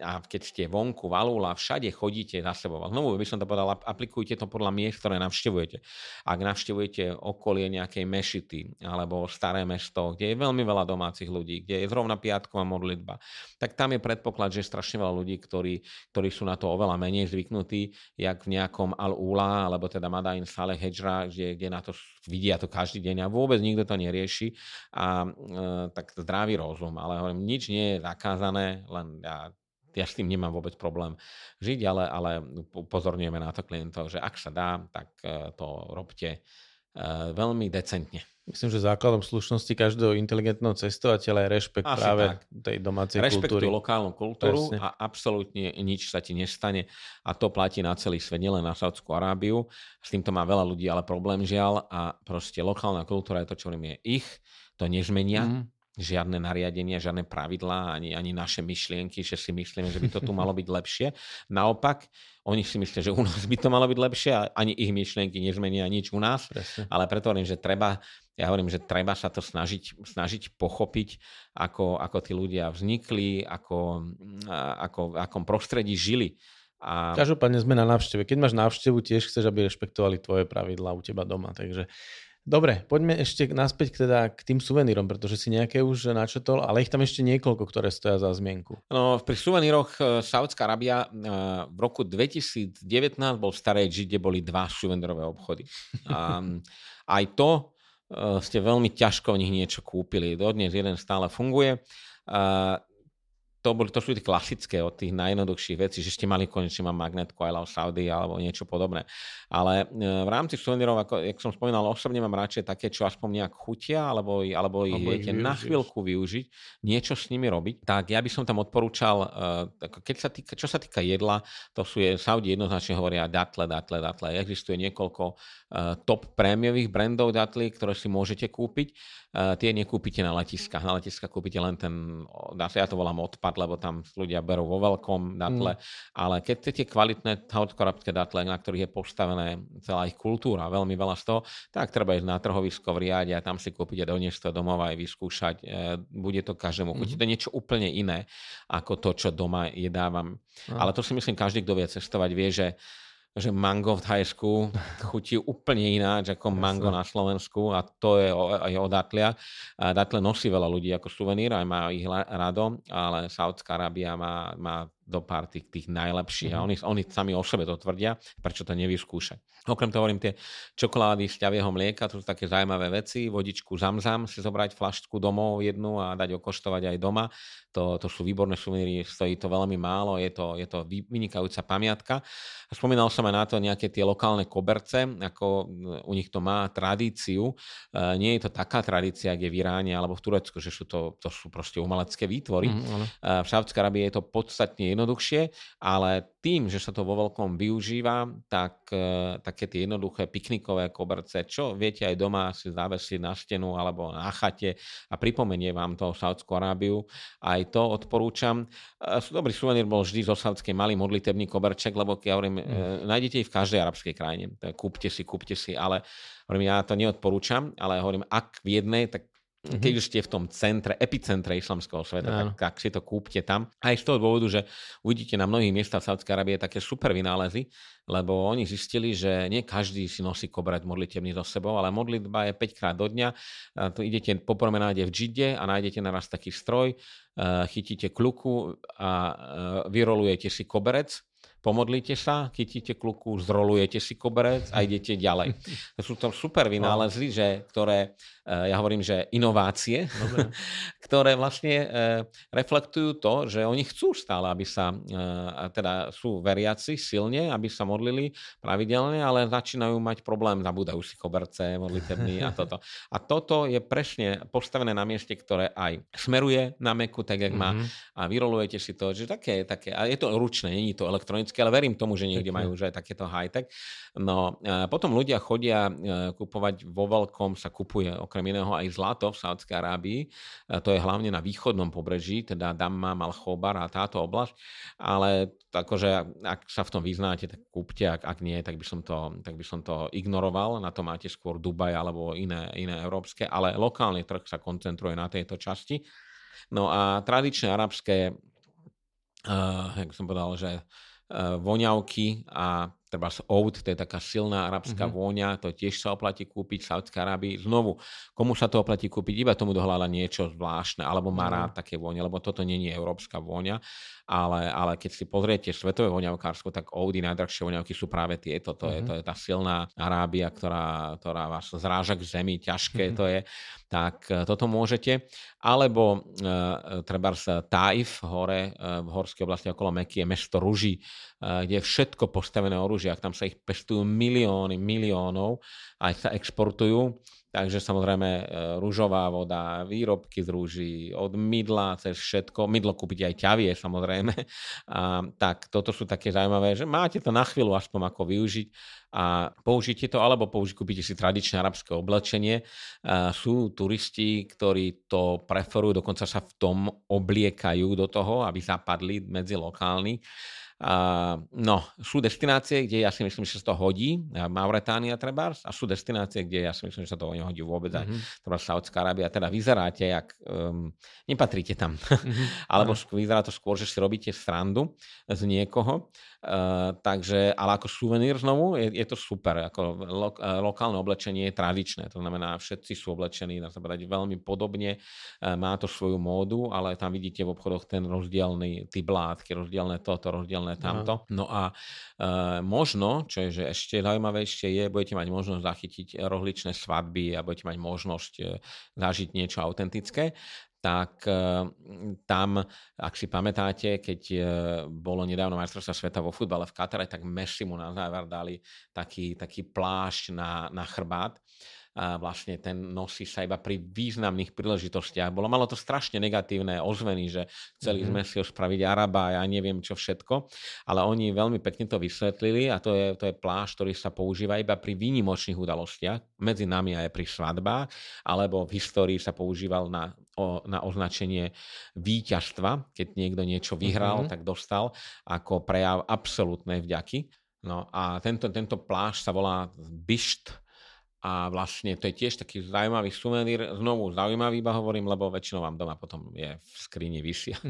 a keď ste vonku v Alula, všade chodíte za sebou. Znovu by som to povedal, aplikujte to podľa miest, ktoré navštevujete. Ak navštevujete okolie nejakej mešity alebo staré mesto, kde je veľmi veľa domácich ľudí, kde je zrovna piatková modlitba, tak tam je predpoklad, že je strašne veľa ľudí, ktorí sú na to oveľa menej zvyknutí, jak v nejakom Al-Ula, alebo teda Madain Saleh Hedžra, kde na to vidia to každý deň a vôbec nikto to nerieši. A tak zdravý rozum, ale hovorím, nič nie je zakázané, len ja s tým nemám vôbec problém žiť, ale upozorňujeme na to klientov, že ak sa dá, tak to robte veľmi decentne. Myslím, že základom slušnosti každého inteligentného cestovateľa je rešpekt asi práve tak. Tej domácej kultúry. Rešpektuj lokálnu kultúru. Presne. A absolútne nič sa ti nestane. A to platí na celý svet, nielen na Saudskú Arábiu. S týmto má veľa ľudí, ale problém žiaľ. A proste lokálna kultúra je to, čo im je ich. To nezmenia. Žiadne nariadenia, žiadne pravidlá, ani naše myšlienky, že si myslíme, že by to tu malo byť lepšie. Naopak, oni si myslia, že u nás by to malo byť lepšie a ani ich myšlienky nezmenia nič u nás. Presne. Ale preto hovorím, že treba sa to snažiť pochopiť, ako tí ľudia vznikli, ako v akom prostredí žili. A... Každopádne sme na návšteve. Keď máš návštevu, tiež chceš, aby rešpektovali tvoje pravidlá u teba doma, takže... Dobre, poďme ešte naspäť k tým suvenírom, pretože si nejaké už načetol, ale ich tam ešte niekoľko, ktoré stoja za zmienku. No, pri suveníroch Saudská Arábia v roku 2019 bol v Starej Džide, boli 2 suvenírové obchody. A aj to ste veľmi ťažko v nich niečo kúpili. Dodnes jeden stále funguje. To sú tie klasické od tých najjednoduchších vecí, že ste mali konečne magnetku I Love Saudi alebo niečo podobné. Ale v rámci suvenírov, ako jak som spomínal, osobne mám radšej také, čo aspoň nejak chutia, alebo ich viete na chvíľku využiť, niečo s nimi robiť. Tak ja by som tam odporúčal, čo sa týka jedla, to sú Saudi jednoznačne hovoria datle. Existuje niekoľko top prémiových brandov datli, ktoré si môžete kúpiť. Tie nekúpite na letiskách. Na letiskách kúpite len ten, ja to volám odpad, lebo tam ľudia berú vo veľkom datle, ale keď chcete kvalitné saúdsko-arabské datle, na ktorých je postavené celá ich kultúra, veľmi veľa z toho, tak treba ísť na trhovisko v Riade a tam si kúpiť a doniesť to domov aj vyskúšať. Bude to každému. Chutí to niečo úplne iné, ako to, čo doma jedávam. Ale to si myslím, každý, kto vie cestovať, vie, že mango v Thajsku chutí úplne ináč ako mango na Slovensku a to je aj o datlia. Datle nosí veľa ľudí ako suvenír, aj má ich rado, ale Saudská Arábia má do pár tých najlepších a oni sami o sebe to tvrdia, prečo to nevyskúšať. Okrem toho hovorím, tie čokolády z ťavieho mlieka, to sú také zaujímavé veci, vodičku Zamzam si zobrať flašku domov jednu a dať okoštovať aj doma. To sú výborné suveníry, stojí to veľmi málo, je to vynikajúca pamiatka. Spomínal som aj na to nejaké tie lokálne koberce, ako u nich to má tradíciu. Nie je to taká tradícia, kde v Iráne alebo v Turecku, že to sú proste umelecké výtvory. V Saúdskej Arábii je to podstatne jednoduchšie, ale tým, že sa to vo veľkom využíva, tak také tie jednoduché piknikové koberce, čo viete aj doma si závesiť na stenu alebo na chate a pripomenie vám to Saúdskú Arábiu. Aj to odporúčam. Dobrý suvenír bol vždy zo saudskej malý modlitebný koberček, lebo ja hovorím, nájdete ich v každej arabskej krajine. Kúpte si, ale hovorím, ja to neodporúčam, ale hovorím, ak v jednej, tak keď už ste v tom epicentre islamského sveta, tak si to kúpte tam. Aj z toho dôvodu, že uvidíte na mnohých miestach v Saudskej Arábie také super vynálezy, lebo oni zistili, že nie každý si nosí koberec modlitebný so sebou, ale modlitba je 5 krát do dňa. Tu idete po promenáde v Džide a nájdete naraz taký stroj, chytíte kľuku a vyrolujete si koberec, pomodlíte sa, chytíte kľuku, zrolujete si koberec a idete ďalej. Sú to super vynálezy, ktoré, ja hovorím, že inovácie, ktoré vlastne reflektujú to, že oni chcú stále, aby sa, teda sú veriaci silne, aby sa modlili pravidelne, ale začínajú mať problém, zabúdajú si koberce, modlitební a toto. A toto je presne postavené na mieste, ktoré aj smeruje na Meku, tak jak má, a vyrolujete si to, že také, a je to ručné, nie je to elektronické, ekonomické, ale verím tomu, že niekde majú už aj takéto high-tech. No potom ľudia chodia kupovať, vo veľkom sa kupuje okrem iného aj zlato v Saúdskej Arábii. To je hlavne na východnom pobreží, teda Damma, Al-Khobar a táto oblasť, ale akože ak sa v tom vyznáte, tak kúpte, ak nie, tak by som to ignoroval. Na to máte skôr Dubaj alebo iné európske, ale lokálny trh sa koncentruje na tejto časti. No a tradičné arabské, jak som povedal, že voňavky a treba oud, to je taká silná arabská vôňa, to tiež sa oplatí kúpiť v Saúdskej Arábii. Znovu, komu sa to oplatí kúpiť? Iba tomu dohľada niečo zvláštne, alebo marát také vône, lebo toto nie je európska vôňa, ale keď si pozriete svetové voňavkárstvo, tak oudy, najdrahšie voňavky sú práve tieto. To je tá silná Arábia, ktorá vás zráža k zemi, ťažké to je. Tak toto môžete. Alebo trebárs Taif hore, v horskej oblasti okolo Meky je mesto ruží, kde je všetko postavené o ružiach. Tam sa ich pestujú miliónov a sa exportujú. Takže samozrejme ružová voda, výrobky z rúží, od mydla cez všetko. Mydlo kúpiť aj ťavie, samozrejme. A tak toto sú také zaujímavé, že máte to na chvíľu aspoň ako využiť a použite to, alebo kúpite si tradičné arabské oblečenie. Sú turisti, ktorí to preferujú, dokonca sa v tom obliekajú do toho, aby zapadli medzi lokálni. Sú destinácie, kde ja si myslím, že sa to hodí, Mauretánia trebárs, a sú destinácie, kde ja si myslím, že sa to nehodí vôbec, aj Saudská Arábia, teda vyzeráte, jak nepatríte tam. Alebo vyzerá to skôr, že si robíte srandu z niekoho, takže, ale ako suvenír znovu, je to super, ako lokálne oblečenie je tradičné, to znamená, všetci sú oblečení, dá sa povedať, veľmi podobne, má to svoju módu, ale tam vidíte v obchodoch ten rozdielny typ látky, rozdielne toto, rozdielne tamto. No a možno, čo je že ešte zaujímavejšie je, budete mať možnosť zachytiť rozličné svadby a budete mať možnosť zažiť niečo autentické. Tak tam, ak si pamätáte, keď bolo nedávno majstrovstvá sveta vo futbale v Katare, tak Messi mu na záver dali taký plášť na chrbát. A vlastne ten nosí sa iba pri významných príležitostiach. Malo to strašne negatívne ozveny, že chceli sme si ho spraviť Araba, ja neviem čo všetko, ale oni veľmi pekne to vysvetlili a to je plášť, ktorý sa používa iba pri výnimočných udalostiach, medzi nami aj pri svadbách, alebo v histórii sa používal na označenie víťazstva, keď niekto niečo vyhral, tak dostal ako prejav absolútnej vďaky. No a tento plášť sa volá bišt. A vlastne to je tiež taký zaujímavý suvenír. Znovu zaujímavý iba hovorím, lebo väčšinou vám doma potom je v skrini vyššia.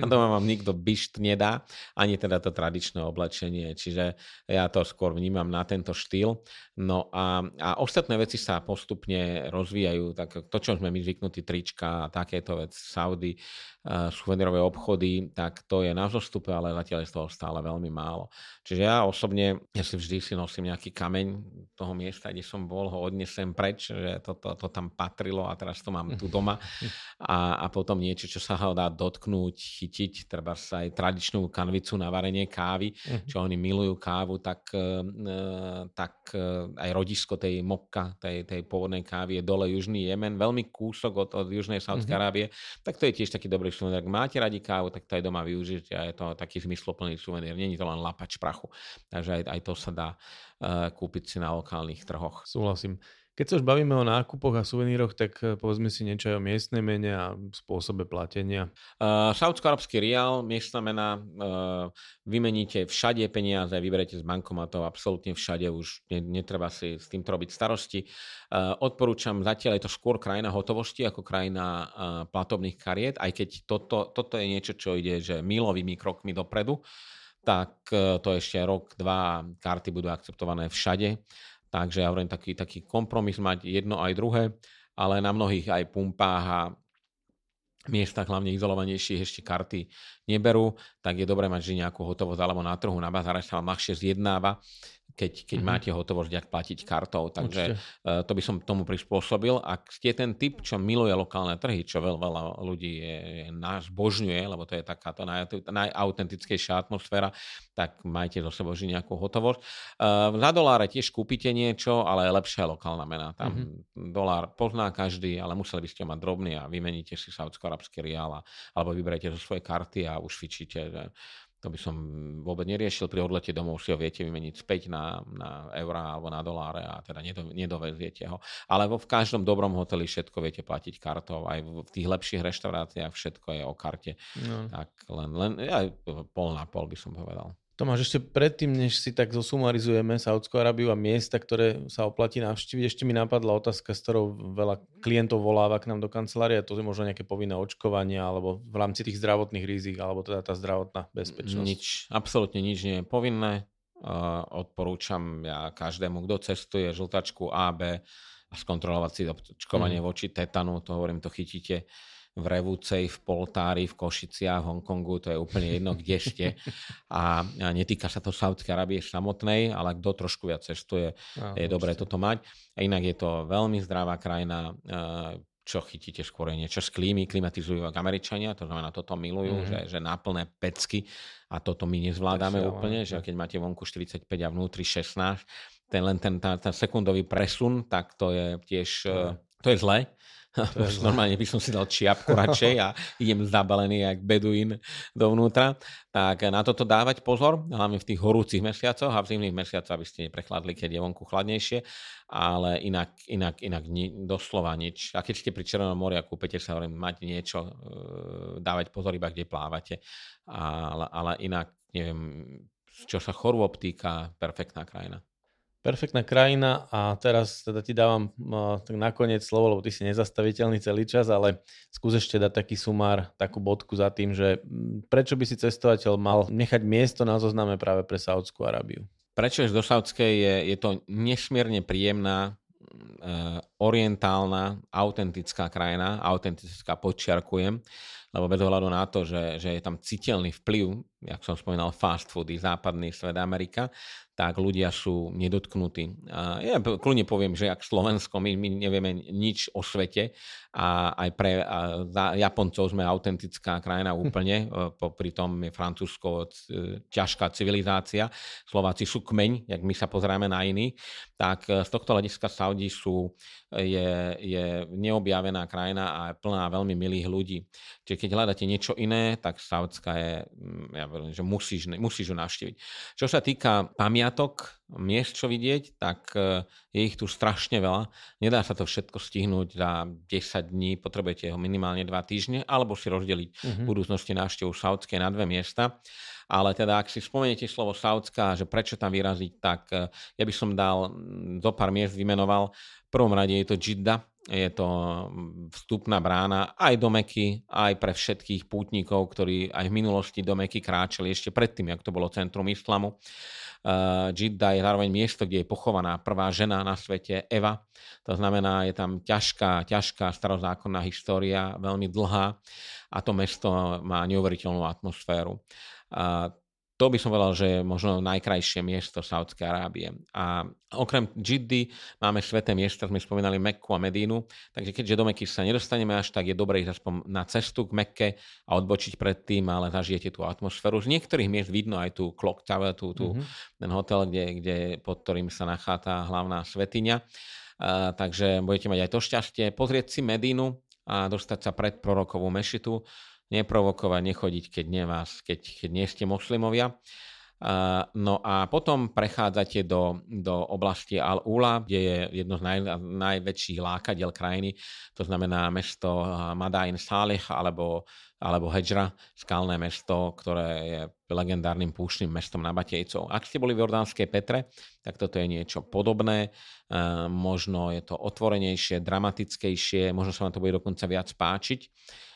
A doma vám nikto bišt nedá, ani teda to tradičné oblečenie. Čiže ja to skôr vnímam na tento štýl. No a ostatné veci sa postupne rozvíjajú. Tak to, čo sme my zvyknutí, trička a takéto vec, Saudi, suvenírové obchody, tak to je na zostupe, ale zatiaľ je z toho stále veľmi málo. Čiže ja osobne, ja si vždy si nosím nejaký kameň toho miesta, kde som bol, ho odnesem preč, že to tam patrilo a teraz to mám tu doma. A potom niečo, čo sa ho dá dotknúť, chytiť, treba sa aj tradičnú kanvicu na varenie kávy, čo oni milujú kávu, tak aj rodisko tej mokka, tej pôvodnej kávy je dole Južný Jemen, veľmi kúsok od Južnej Saúdskej Arábie, tak to je tiež taký dobrý suvenír. Ak máte radi kávu, tak to aj doma využiť a je to taký zmysloplný suvenír. Není to len lapač prachu. Takže aj to sa dá kúpiť si na lokálnych trhoch. Súhlasím. Keď sa už bavíme o nákupoch a suveníroch, tak povedzme si niečo aj o miestnej mene a spôsobe platenia. Saúdsko-arabský riál, miestna mena, vymeníte všade peniaze, vyberete z bankomatov, absolútne všade, už netreba si s týmto robiť starosti. Odporúčam, zatiaľ je to skôr krajina hotovosti ako krajina platobných kariet, aj keď toto je niečo, čo ide že milovými krokmi dopredu, tak to ešte rok, dva, karty budú akceptované všade. Takže ja hovorím, taký kompromis mať jedno aj druhé, ale na mnohých aj pumpách a miestach, hlavne izolovanejších, ešte karty neberú, tak je dobré mať vždy nejakú hotovosť alebo na trhu, na bazáre sa vám ľahšie zjednáva, keď máte hotovosť, ak platiť kartou. Takže to by som tomu prispôsobil. Ak ste ten typ, čo miluje lokálne trhy, čo veľa ľudí zbožňuje, lebo to je takáto najautentickejšia atmosféra, tak majte zo sebou vždy nejakú hotovosť. Za doláre tiež kúpite niečo, ale lepšia lokálna mena. Tam dolár pozná každý, ale museli by ste ho mať drobný a vymeníte si saúdsko-arabský riál alebo vyberete zo svojej karty a už fičíte. To by som vôbec neriešil. Pri odlete domov si ho viete vymeniť späť na eurá alebo na doláre a teda nedoveziete ho. Ale v každom dobrom hoteli všetko viete platiť kartou. Aj v tých lepších reštauráciách všetko je o karte. No. Tak len ja, pol na pol by som povedal. Tomáš, ešte predtým, než si tak zosumarizujeme Saúdskú Arábiu a miesta, ktoré sa oplatí navštíviť, ešte mi napadla otázka, s ktorou veľa klientov voláva k nám do kancelárie, to je možno nejaké povinné očkovanie alebo v rámci tých zdravotných rizik, alebo teda tá zdravotná bezpečnosť. Nič, absolútne nič nie je povinné. Odporúčam ja každému, kto cestuje žltačku AB a skontrolovať si očkovanie voči tetanu, to hovorím, to chytíte v Revúcej, v Poltári, v Košiciach, v Hongkongu, to je úplne jedno, kde ste. A netýka sa to Saúdskej Arábie samotnej, ale kto trošku viac cestuje, je dobré toto mať. A inak je to veľmi zdravá krajina, čo chytíte skôr niečo z klímy, klimatizujú Američania, to znamená, toto milujú, že náplné pecky a toto my nezvládame úplne, že keď máte vonku 45 a vnútri 16, ten sekundový presun, tak to je tiež, to je zlé. Normálne by som si dal čiapku radšej a idem zabalený jak beduín dovnútra. Tak na toto dávať pozor, hlavne v tých horúcich mesiacoch a v zimných mesiacoch, aby ste neprechladli, keď je vonku chladnejšie, ale inak doslova nič. A keď ste pri Červenom mori a kúpete sa, mať niečo, dávať pozor iba, kde plávate. Ale inak, neviem, čo sa chorôb týka, perfektná krajina. Perfektná krajina a teraz teda ti dávam tak nakoniec slovo, lebo ty si nezastaviteľný celý čas, ale skús ešte dať taký sumár, takú bodku za tým, že prečo by si cestovateľ mal nechať miesto na zozname práve pre Saúdskú Arábiu? Prečo je do Saúdskej je to nesmierne príjemná, orientálna, autentická krajina, autentická podčiarkujem, lebo bez ohľadu na to, že je tam citeľný vplyv, jak som spomínal, fast foody, západný svet, Amerika, tak ľudia sú nedotknutí. Ja kľudne poviem, že jak Slovensko, my nevieme nič o svete a aj pre Japoncov sme autentická krajina úplne, popri tom je Francúzsko ťažká civilizácia, Slováci sú kmeň, jak my sa pozrieme na iných, tak z tohto hľadiska Saudi je neobjavená krajina a je plná veľmi milých ľudí. Čiže keď hľadáte niečo iné, tak Saúdska je, ja verím, že musíš ju navštíviť. Čo sa týka pamiatok, miest čo vidieť, tak je ich tu strašne veľa. Nedá sa to všetko stihnúť za 10 dní, potrebujete ho minimálne 2 týždne, alebo si rozdeliť v budúcnosti návštevu Saúdskej na 2 miesta. Ale teda, ak si spomeniete slovo Saúdska, že prečo tam vyraziť, tak ja by som dal, zo pár miest vymenoval. V prvom rade je to Džidda, je to vstupná brána aj do Meky, aj pre všetkých pútnikov, ktorí aj v minulosti do Meky kráčali ešte predtým, jak to bolo centrum islamu. Džidda je zároveň miesto, kde je pochovaná prvá žena na svete, Eva. To znamená, je tam ťažká starozákonná história, veľmi dlhá a to mesto má neuveriteľnú atmosféru. To by som povedal, že je možno najkrajšie miesto Saúdskej Arábie. A okrem Džiddy máme sväté miesta, sme spomínali Mekku a Medínu, takže keďže do Meky sa nedostaneme až tak, je dobré ísť aspoň na cestu k Mekke a odbočiť predtým, ale zažijete tú atmosféru. Z niektorých miest vidno aj tú Clock Tower, ten hotel, kde pod ktorým sa nachádza hlavná svetiňa. Takže budete mať aj to šťastie. Pozrieť si Medínu a dostať sa pred prorokovú mešitu. Neprovokovať, nechodiť, keď nie ste moslimovia. No a potom prechádzate do oblasti Al-Ula, kde je jedno z najväčších lákadiel krajiny, to znamená mesto Madain Salih alebo Hedžra, skalné mesto, ktoré je legendárnym púštnym mestom nabatejcov. Ak ste boli v Jordánskej Petre, tak toto je niečo podobné. Možno je to otvorenejšie, dramatickejšie, možno sa vám to bude dokonca viac páčiť.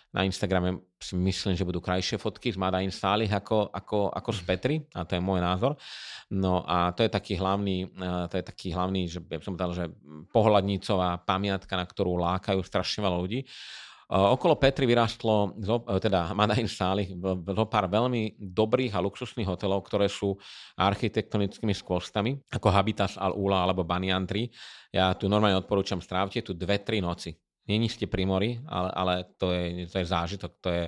Na Instagrame si myslím, že budú krajšie fotky z Madain Salih ako z Petry, a to je môj názor. No a to je taký hlavný, že ja som povedal, že pohľadnícová pamiatka, na ktorú lákajú strašne veľa ľudí. Okolo Petry vyrástlo, teda Madain Salih, zo pár veľmi dobrých a luxusných hotelov, ktoré sú architektonickými skvostami, ako Habitas Al-Ula alebo Banyan 3. Ja tu normálne odporúčam, strávte tu 2-3 noci. Není ste pri mori, ale to je zážitok, to je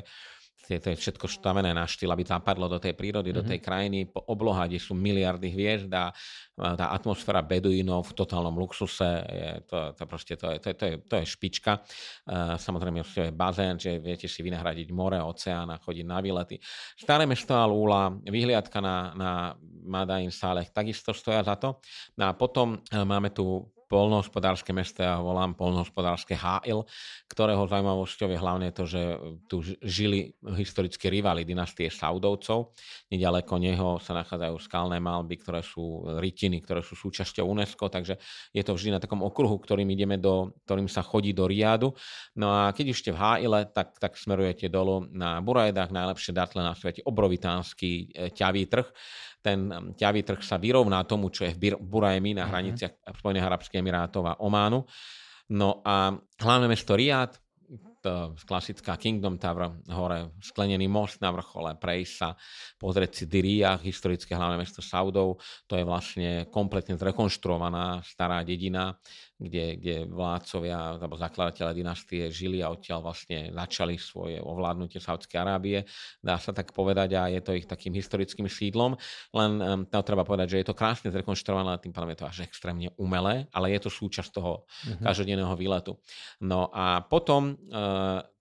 to je všetko stavené na štýl, aby zapadlo do tej prírody, do tej krajiny, po obloha, kde sú miliardy hviezd a tá atmosféra beduínov v totálnom luxuse, to je špička. Samozrejme, to je bazén, že viete si vynahradiť more, oceán a chodiť na výlety. Staré mesto Al-Úla, vyhliadka na Madain Saleh, takisto stoja za to. No a potom máme tu poľnohospodárske mesto, ja ho volám poľnohospodárske Ha'il, ktorého zaujímavosťou je hlavne to, že tu žili historické rivali dynastie Saudovcov. Nedaleko neho sa nachádzajú skalné malby, ktoré sú rytiny, ktoré sú súčasťou UNESCO, takže je to vždy na takom okruhu, ktorým sa chodí do Riádu. No a keď ešte v Ha'ile, tak smerujete dolu na Burajdách, najlepšie datle na svete, obrovitánsky ťavý trh. Ten ťavý trh sa vyrovná tomu, čo je v Burajmi na hraniciach Spojených arabských emirátov a Ománu. No a hlavné mesto Riád, klasická Kingdom Tower, hore sklenený most na vrchole, prejsť sa, pozrieť si Diriyah, historické hlavné mesto Saudov, to je vlastne kompletne zrekonštruovaná stará dedina, kde vládcovia alebo zakladatelia dynastie žili a odtiaľ vlastne začali svoje ovládnutie Saudskej Arábie, dá sa tak povedať, a je to ich takým historickým sídlom, len treba povedať, že je to krásne zrekonštruované, tým pádom je to až extrémne umelé, ale je to súčasť toho každodenného výletu. No a potom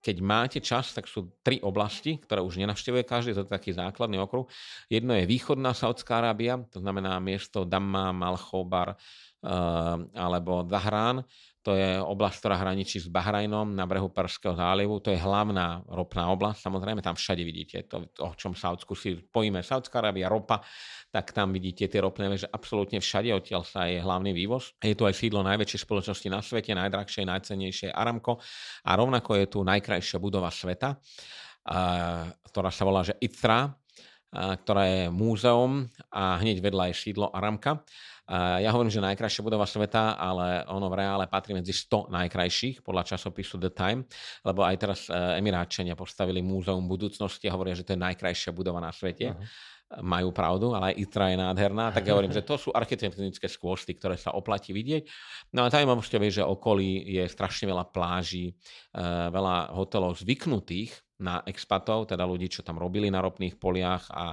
keď máte čas, tak sú tri oblasti, ktoré už nenavštevuje každý, to je taký základný okruh. Jedno je východná Saudská Arábia, to znamená miesto Dammam, Al-Khobar alebo Zahrán. To je oblasť, ktorá hraničí s Bahrajnom na brehu Perského zálivu. To je hlavná ropná oblasť. Samozrejme, tam všade vidíte to, o čom Saudsku si pojíme Saudská Arábia, ropa, tak tam vidíte tie ropné veže absolútne všade, odtiaľ sa je hlavný vývoz. Je to aj sídlo najväčšej spoločnosti na svete, najdrahšie, najcennejšie Aramco, a rovnako je tu najkrajšia budova sveta, ktorá sa volá že Itra, ktorá je múzeum a hneď vedľa je sídlo Aramca. Ja hovorím, že najkrajšia budova sveta, ale ono v reále patrí medzi 100 najkrajších podľa časopisu The Time, lebo aj teraz Emiráčania postavili múzeum budúcnosti a hovoria, že to je najkrajšia budova na svete. Majú pravdu, ale aj Itra je nádherná, tak ja hovorím, že to sú architektonické skvosty, ktoré sa oplatí vidieť. No a zaujímavosťou je, že okolí je strašne veľa pláží, veľa hotelov zvyknutých na expatov, teda ľudí, čo tam robili na ropných poliach, a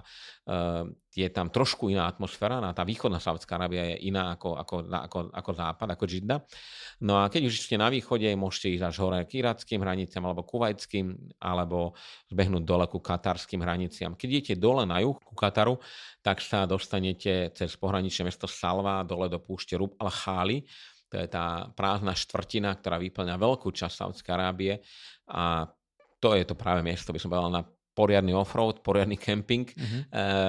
je tam trošku iná atmosféra. Tá východná Saudská Arábia je iná ako západ, ako Džidda. No a keď už ste na východe, môžete ísť až hore k irackým hraniciam alebo kuvajtským, alebo zbehnúť dole ku katarským hraniciam. Keď idete dole na juh ku Kataru, tak sa dostanete cez pohraničné mesto Salva dole do púšte Rub al-Khali. To je tá prázdna štvrtina, ktorá vyplňa veľkú časť Saudskej Arábie, a to je to práve miesto, by som povedal, na poriadny offroad, poriadny camping,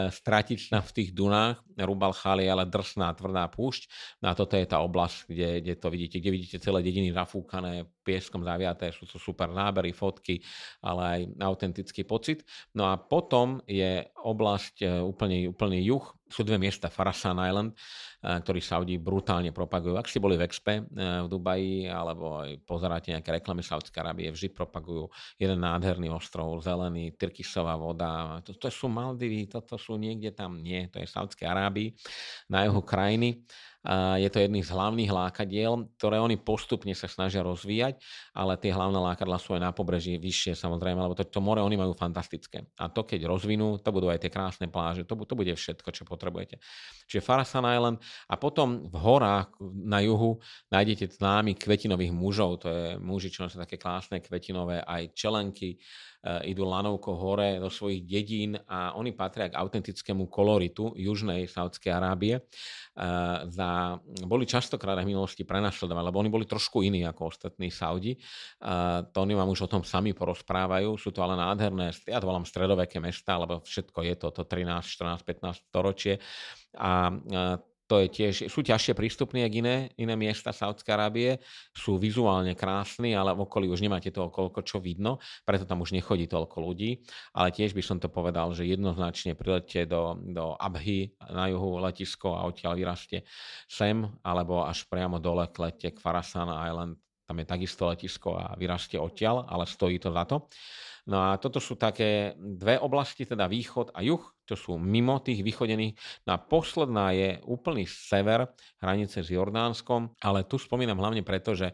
stratiť sa v tých dunách. Rub al-Khali je ale drsná, tvrdá púšť. No a toto je tá oblasť, kde to vidíte, kde vidíte celé dediny zafúkané, pieskom zaviaté, sú to super nábery, fotky, ale aj autentický pocit. No a potom je oblasť úplný juh. Sú dve miesta, Farasan Island, ktorý Saudi brutálne propagujú. Ak ste boli v Expe v Dubaji, alebo aj pozeráte nejaké reklamy Saudskej Arábie, vždy propagujú jeden nádherný ostrov, zelený, tyrkysová voda. To sú Maldivy, toto sú niekde tam. Nie, to je Saudskej Arábii, na juhu krajiny. Je to jedný z hlavných lákadiel, ktoré oni postupne sa snažia rozvíjať, ale tie hlavné lákadlá sú aj na pobreží vyššie, samozrejme, lebo to more oni majú fantastické. A to keď rozvinú, to budú aj tie krásne pláže, to bude všetko, čo potrebujete. Čiže Farasan Island, a potom v horách na juhu nájdete známy kvetinových mužov, to je muži, čo sú také krásne kvetinové, aj čelenky, idú lanovko hore do svojich dedín a oni patria k autentickému koloritu južnej Saudskej Arábie. Boli častokrát aj v minulosti prenasledovaní, lebo oni boli trošku iní ako ostatní Saudi. To oni vám už o tom sami porozprávajú. Sú to ale nádherné, ja to volám stredoveké mesta, lebo všetko je to 13, 14, 15 storočie. A to je tiež, sú ťažšie prístupné, jak iné miesta Saudskej Arábie. Sú vizuálne krásni, ale v okolí už nemáte toho koľko, čo vidno, preto tam už nechodí toľko ľudí. Ale tiež by som to povedal, že jednoznačne prileďte do Abhy na juhu letisko a odtiaľ vyrazte sem, alebo až priamo dole klete k Farasan Island. Tam je takisto letisko a vyrazte odtiaľ, ale stojí to za to. No a toto sú také dve oblasti, teda východ a juh, čo sú mimo tých vychodených. No a posledná je úplný sever, hranice s Jordánskom, ale tu spomínam hlavne preto, že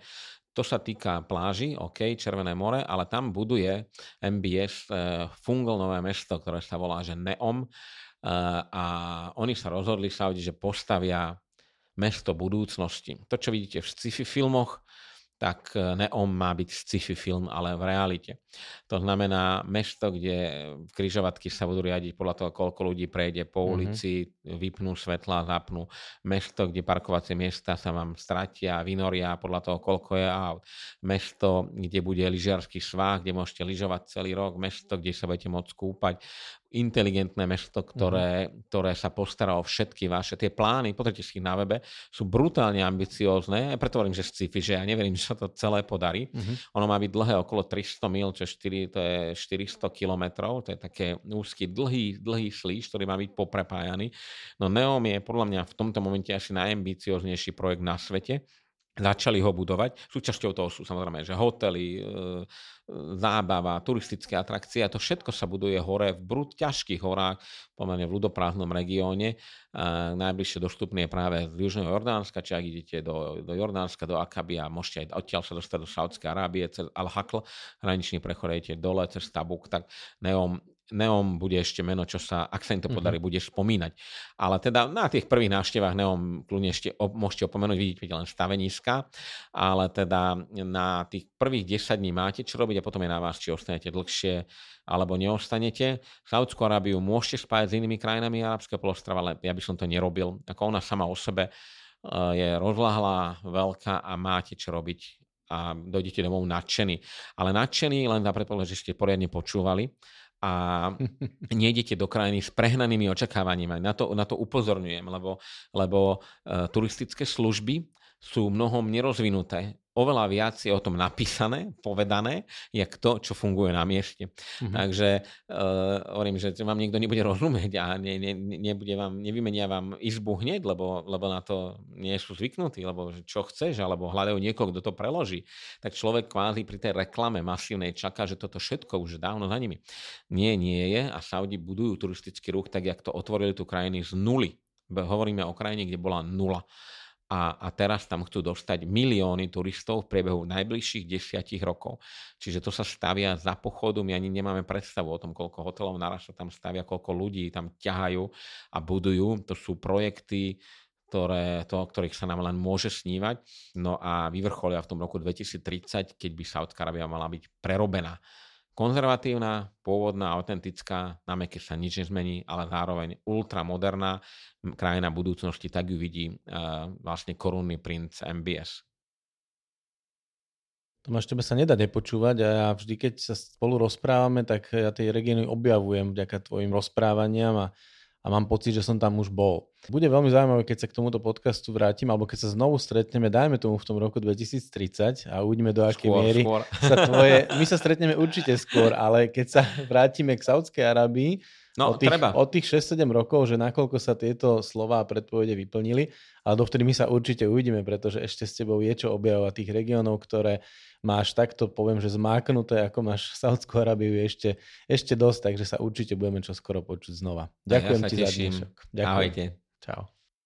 To sa týka pláži, OK, Červené more, ale tam buduje MBS Fungal nové mesto, ktoré sa volá, že Neom, a oni sa rozhodli v Saudi, že postavia mesto budúcnosti. To, čo vidíte v sci-fi filmoch, tak Neom má byť sci-fi film, ale v realite. To znamená mesto, kde križovatky sa budú riadiť podľa toho, koľko ľudí prejde po ulici, vypnú svetlá, zapnú. Mesto, kde parkovacie miesta sa vám stratia, vynoria podľa toho, koľko je aut. Mesto, kde bude lyžiarsky svah, kde môžete lyžovať celý rok. Mesto, kde sa budete môcť kúpať. Inteligentné mesto, ktoré sa postará o všetky vaše. Tie plány, pozrite si ich na webe, sú brutálne ambiciózne. Preto hovorím, že sci-fi, že ja neverím, že sa to celé podarí. Ono má byť dlhé okolo 300 mil, to je 400 kilometrov. To je také úzky, dlhý slíš, ktorý má byť poprepájaný. No Neom je podľa mňa v tomto momente asi najambicióznejší projekt na svete. Začali ho budovať. Súčasťou toho sú samozrejme, že hotely, zábava, turistické atrakcie, a to všetko sa buduje hore v ťažkých horách, pomerne v ľudoprázdnom regióne. Najbližšie dostupné je práve z Južného Jordánska, či ak idete do Jordánska, do Akabia, môžete aj odtiaľ sa dostať do Saudskej Arábie, cez Al-Hakl, hraničný prechod idete dole, cez Tabuk, tak Neom bude ešte meno, čo sa, ak sa im to podarí, bude spomínať. Ale teda na tých prvých návštevách Neom kľudne ešte môžete opomenúť, vidíte len staveniska, ale teda na tých prvých 10 dní máte čo robiť a potom je na vás, či ostanete dlhšie alebo neostanete. Saúdskú Arábiu môžete spájať s inými krajinami Arabského polostrova, ale ja by som to nerobil. Ako ona sama o sebe je rozľahlá, veľká a máte čo robiť a dojdete domov nadšení. Ale nadšení len za predpoklad, že ste poriadne počúvali a nejdete do krajiny s prehnanými očakávaniami. Na to upozorňujem, lebo turistické služby sú mnohom nerozvinuté. Oveľa viac je o tom napísané, povedané, jak to, čo funguje na mieste. Takže hovorím, že vám niekto nebude rozumieť a nevymenia vám izbu hneď, lebo na to nie sú zvyknutí, lebo čo chceš, alebo hľadajú niekoho, kto to preloží. Tak človek kvázi pri tej reklame masívnej čaká, že toto všetko už dávno za nimi. Nie je, a Saudi budujú turistický ruch tak, jak to otvorili tú krajinu z nuly. Hovoríme o krajine, kde bola nula. A teraz tam chcú dostať milióny turistov v priebehu najbližších 10 rokov. Čiže to sa stavia za pochodu, my ani nemáme predstavu o tom, koľko hotelov naraz sa tam stavia, koľko ľudí tam ťahajú a budujú. To sú projekty, o ktorých sa nám len môže snívať. No a vyvrcholia v tom roku 2030, keď by Saudská Arábia mala byť prerobená. Konzervatívna, pôvodná, autentická, na mäke sa nič nezmení, ale zároveň ultramoderná krajina budúcnosti, tak ju vidí vlastne korunný princ MBS. Tomáš, tebe sa nedá nepočúvať a ja vždy, keď sa spolu rozprávame, tak ja tie regióny objavujem vďaka tvojim rozprávaniam a mám pocit, že som tam už bol. Bude veľmi zaujímavé, keď sa k tomuto podcastu vrátim, alebo keď sa znovu stretneme, dajme tomu v tom roku 2030 a uvidíme, do akej miery sa tvoje... My sa stretneme určite skôr, ale keď sa vrátime k Saudskej Arabii, od tých 6-7 rokov, že nakoľko sa tieto slová a predpovede vyplnili, ale dovtedy my sa určite uvidíme, pretože ešte s tebou je čo objavovať. Tých regiónov, ktoré máš takto, poviem, že zmáknuté, ako máš Saudskú Arabiu, ešte dosť, takže sa určite budeme čoskoro počuť znova. Ďakujem ti za dnešok. Ahojte. Čau.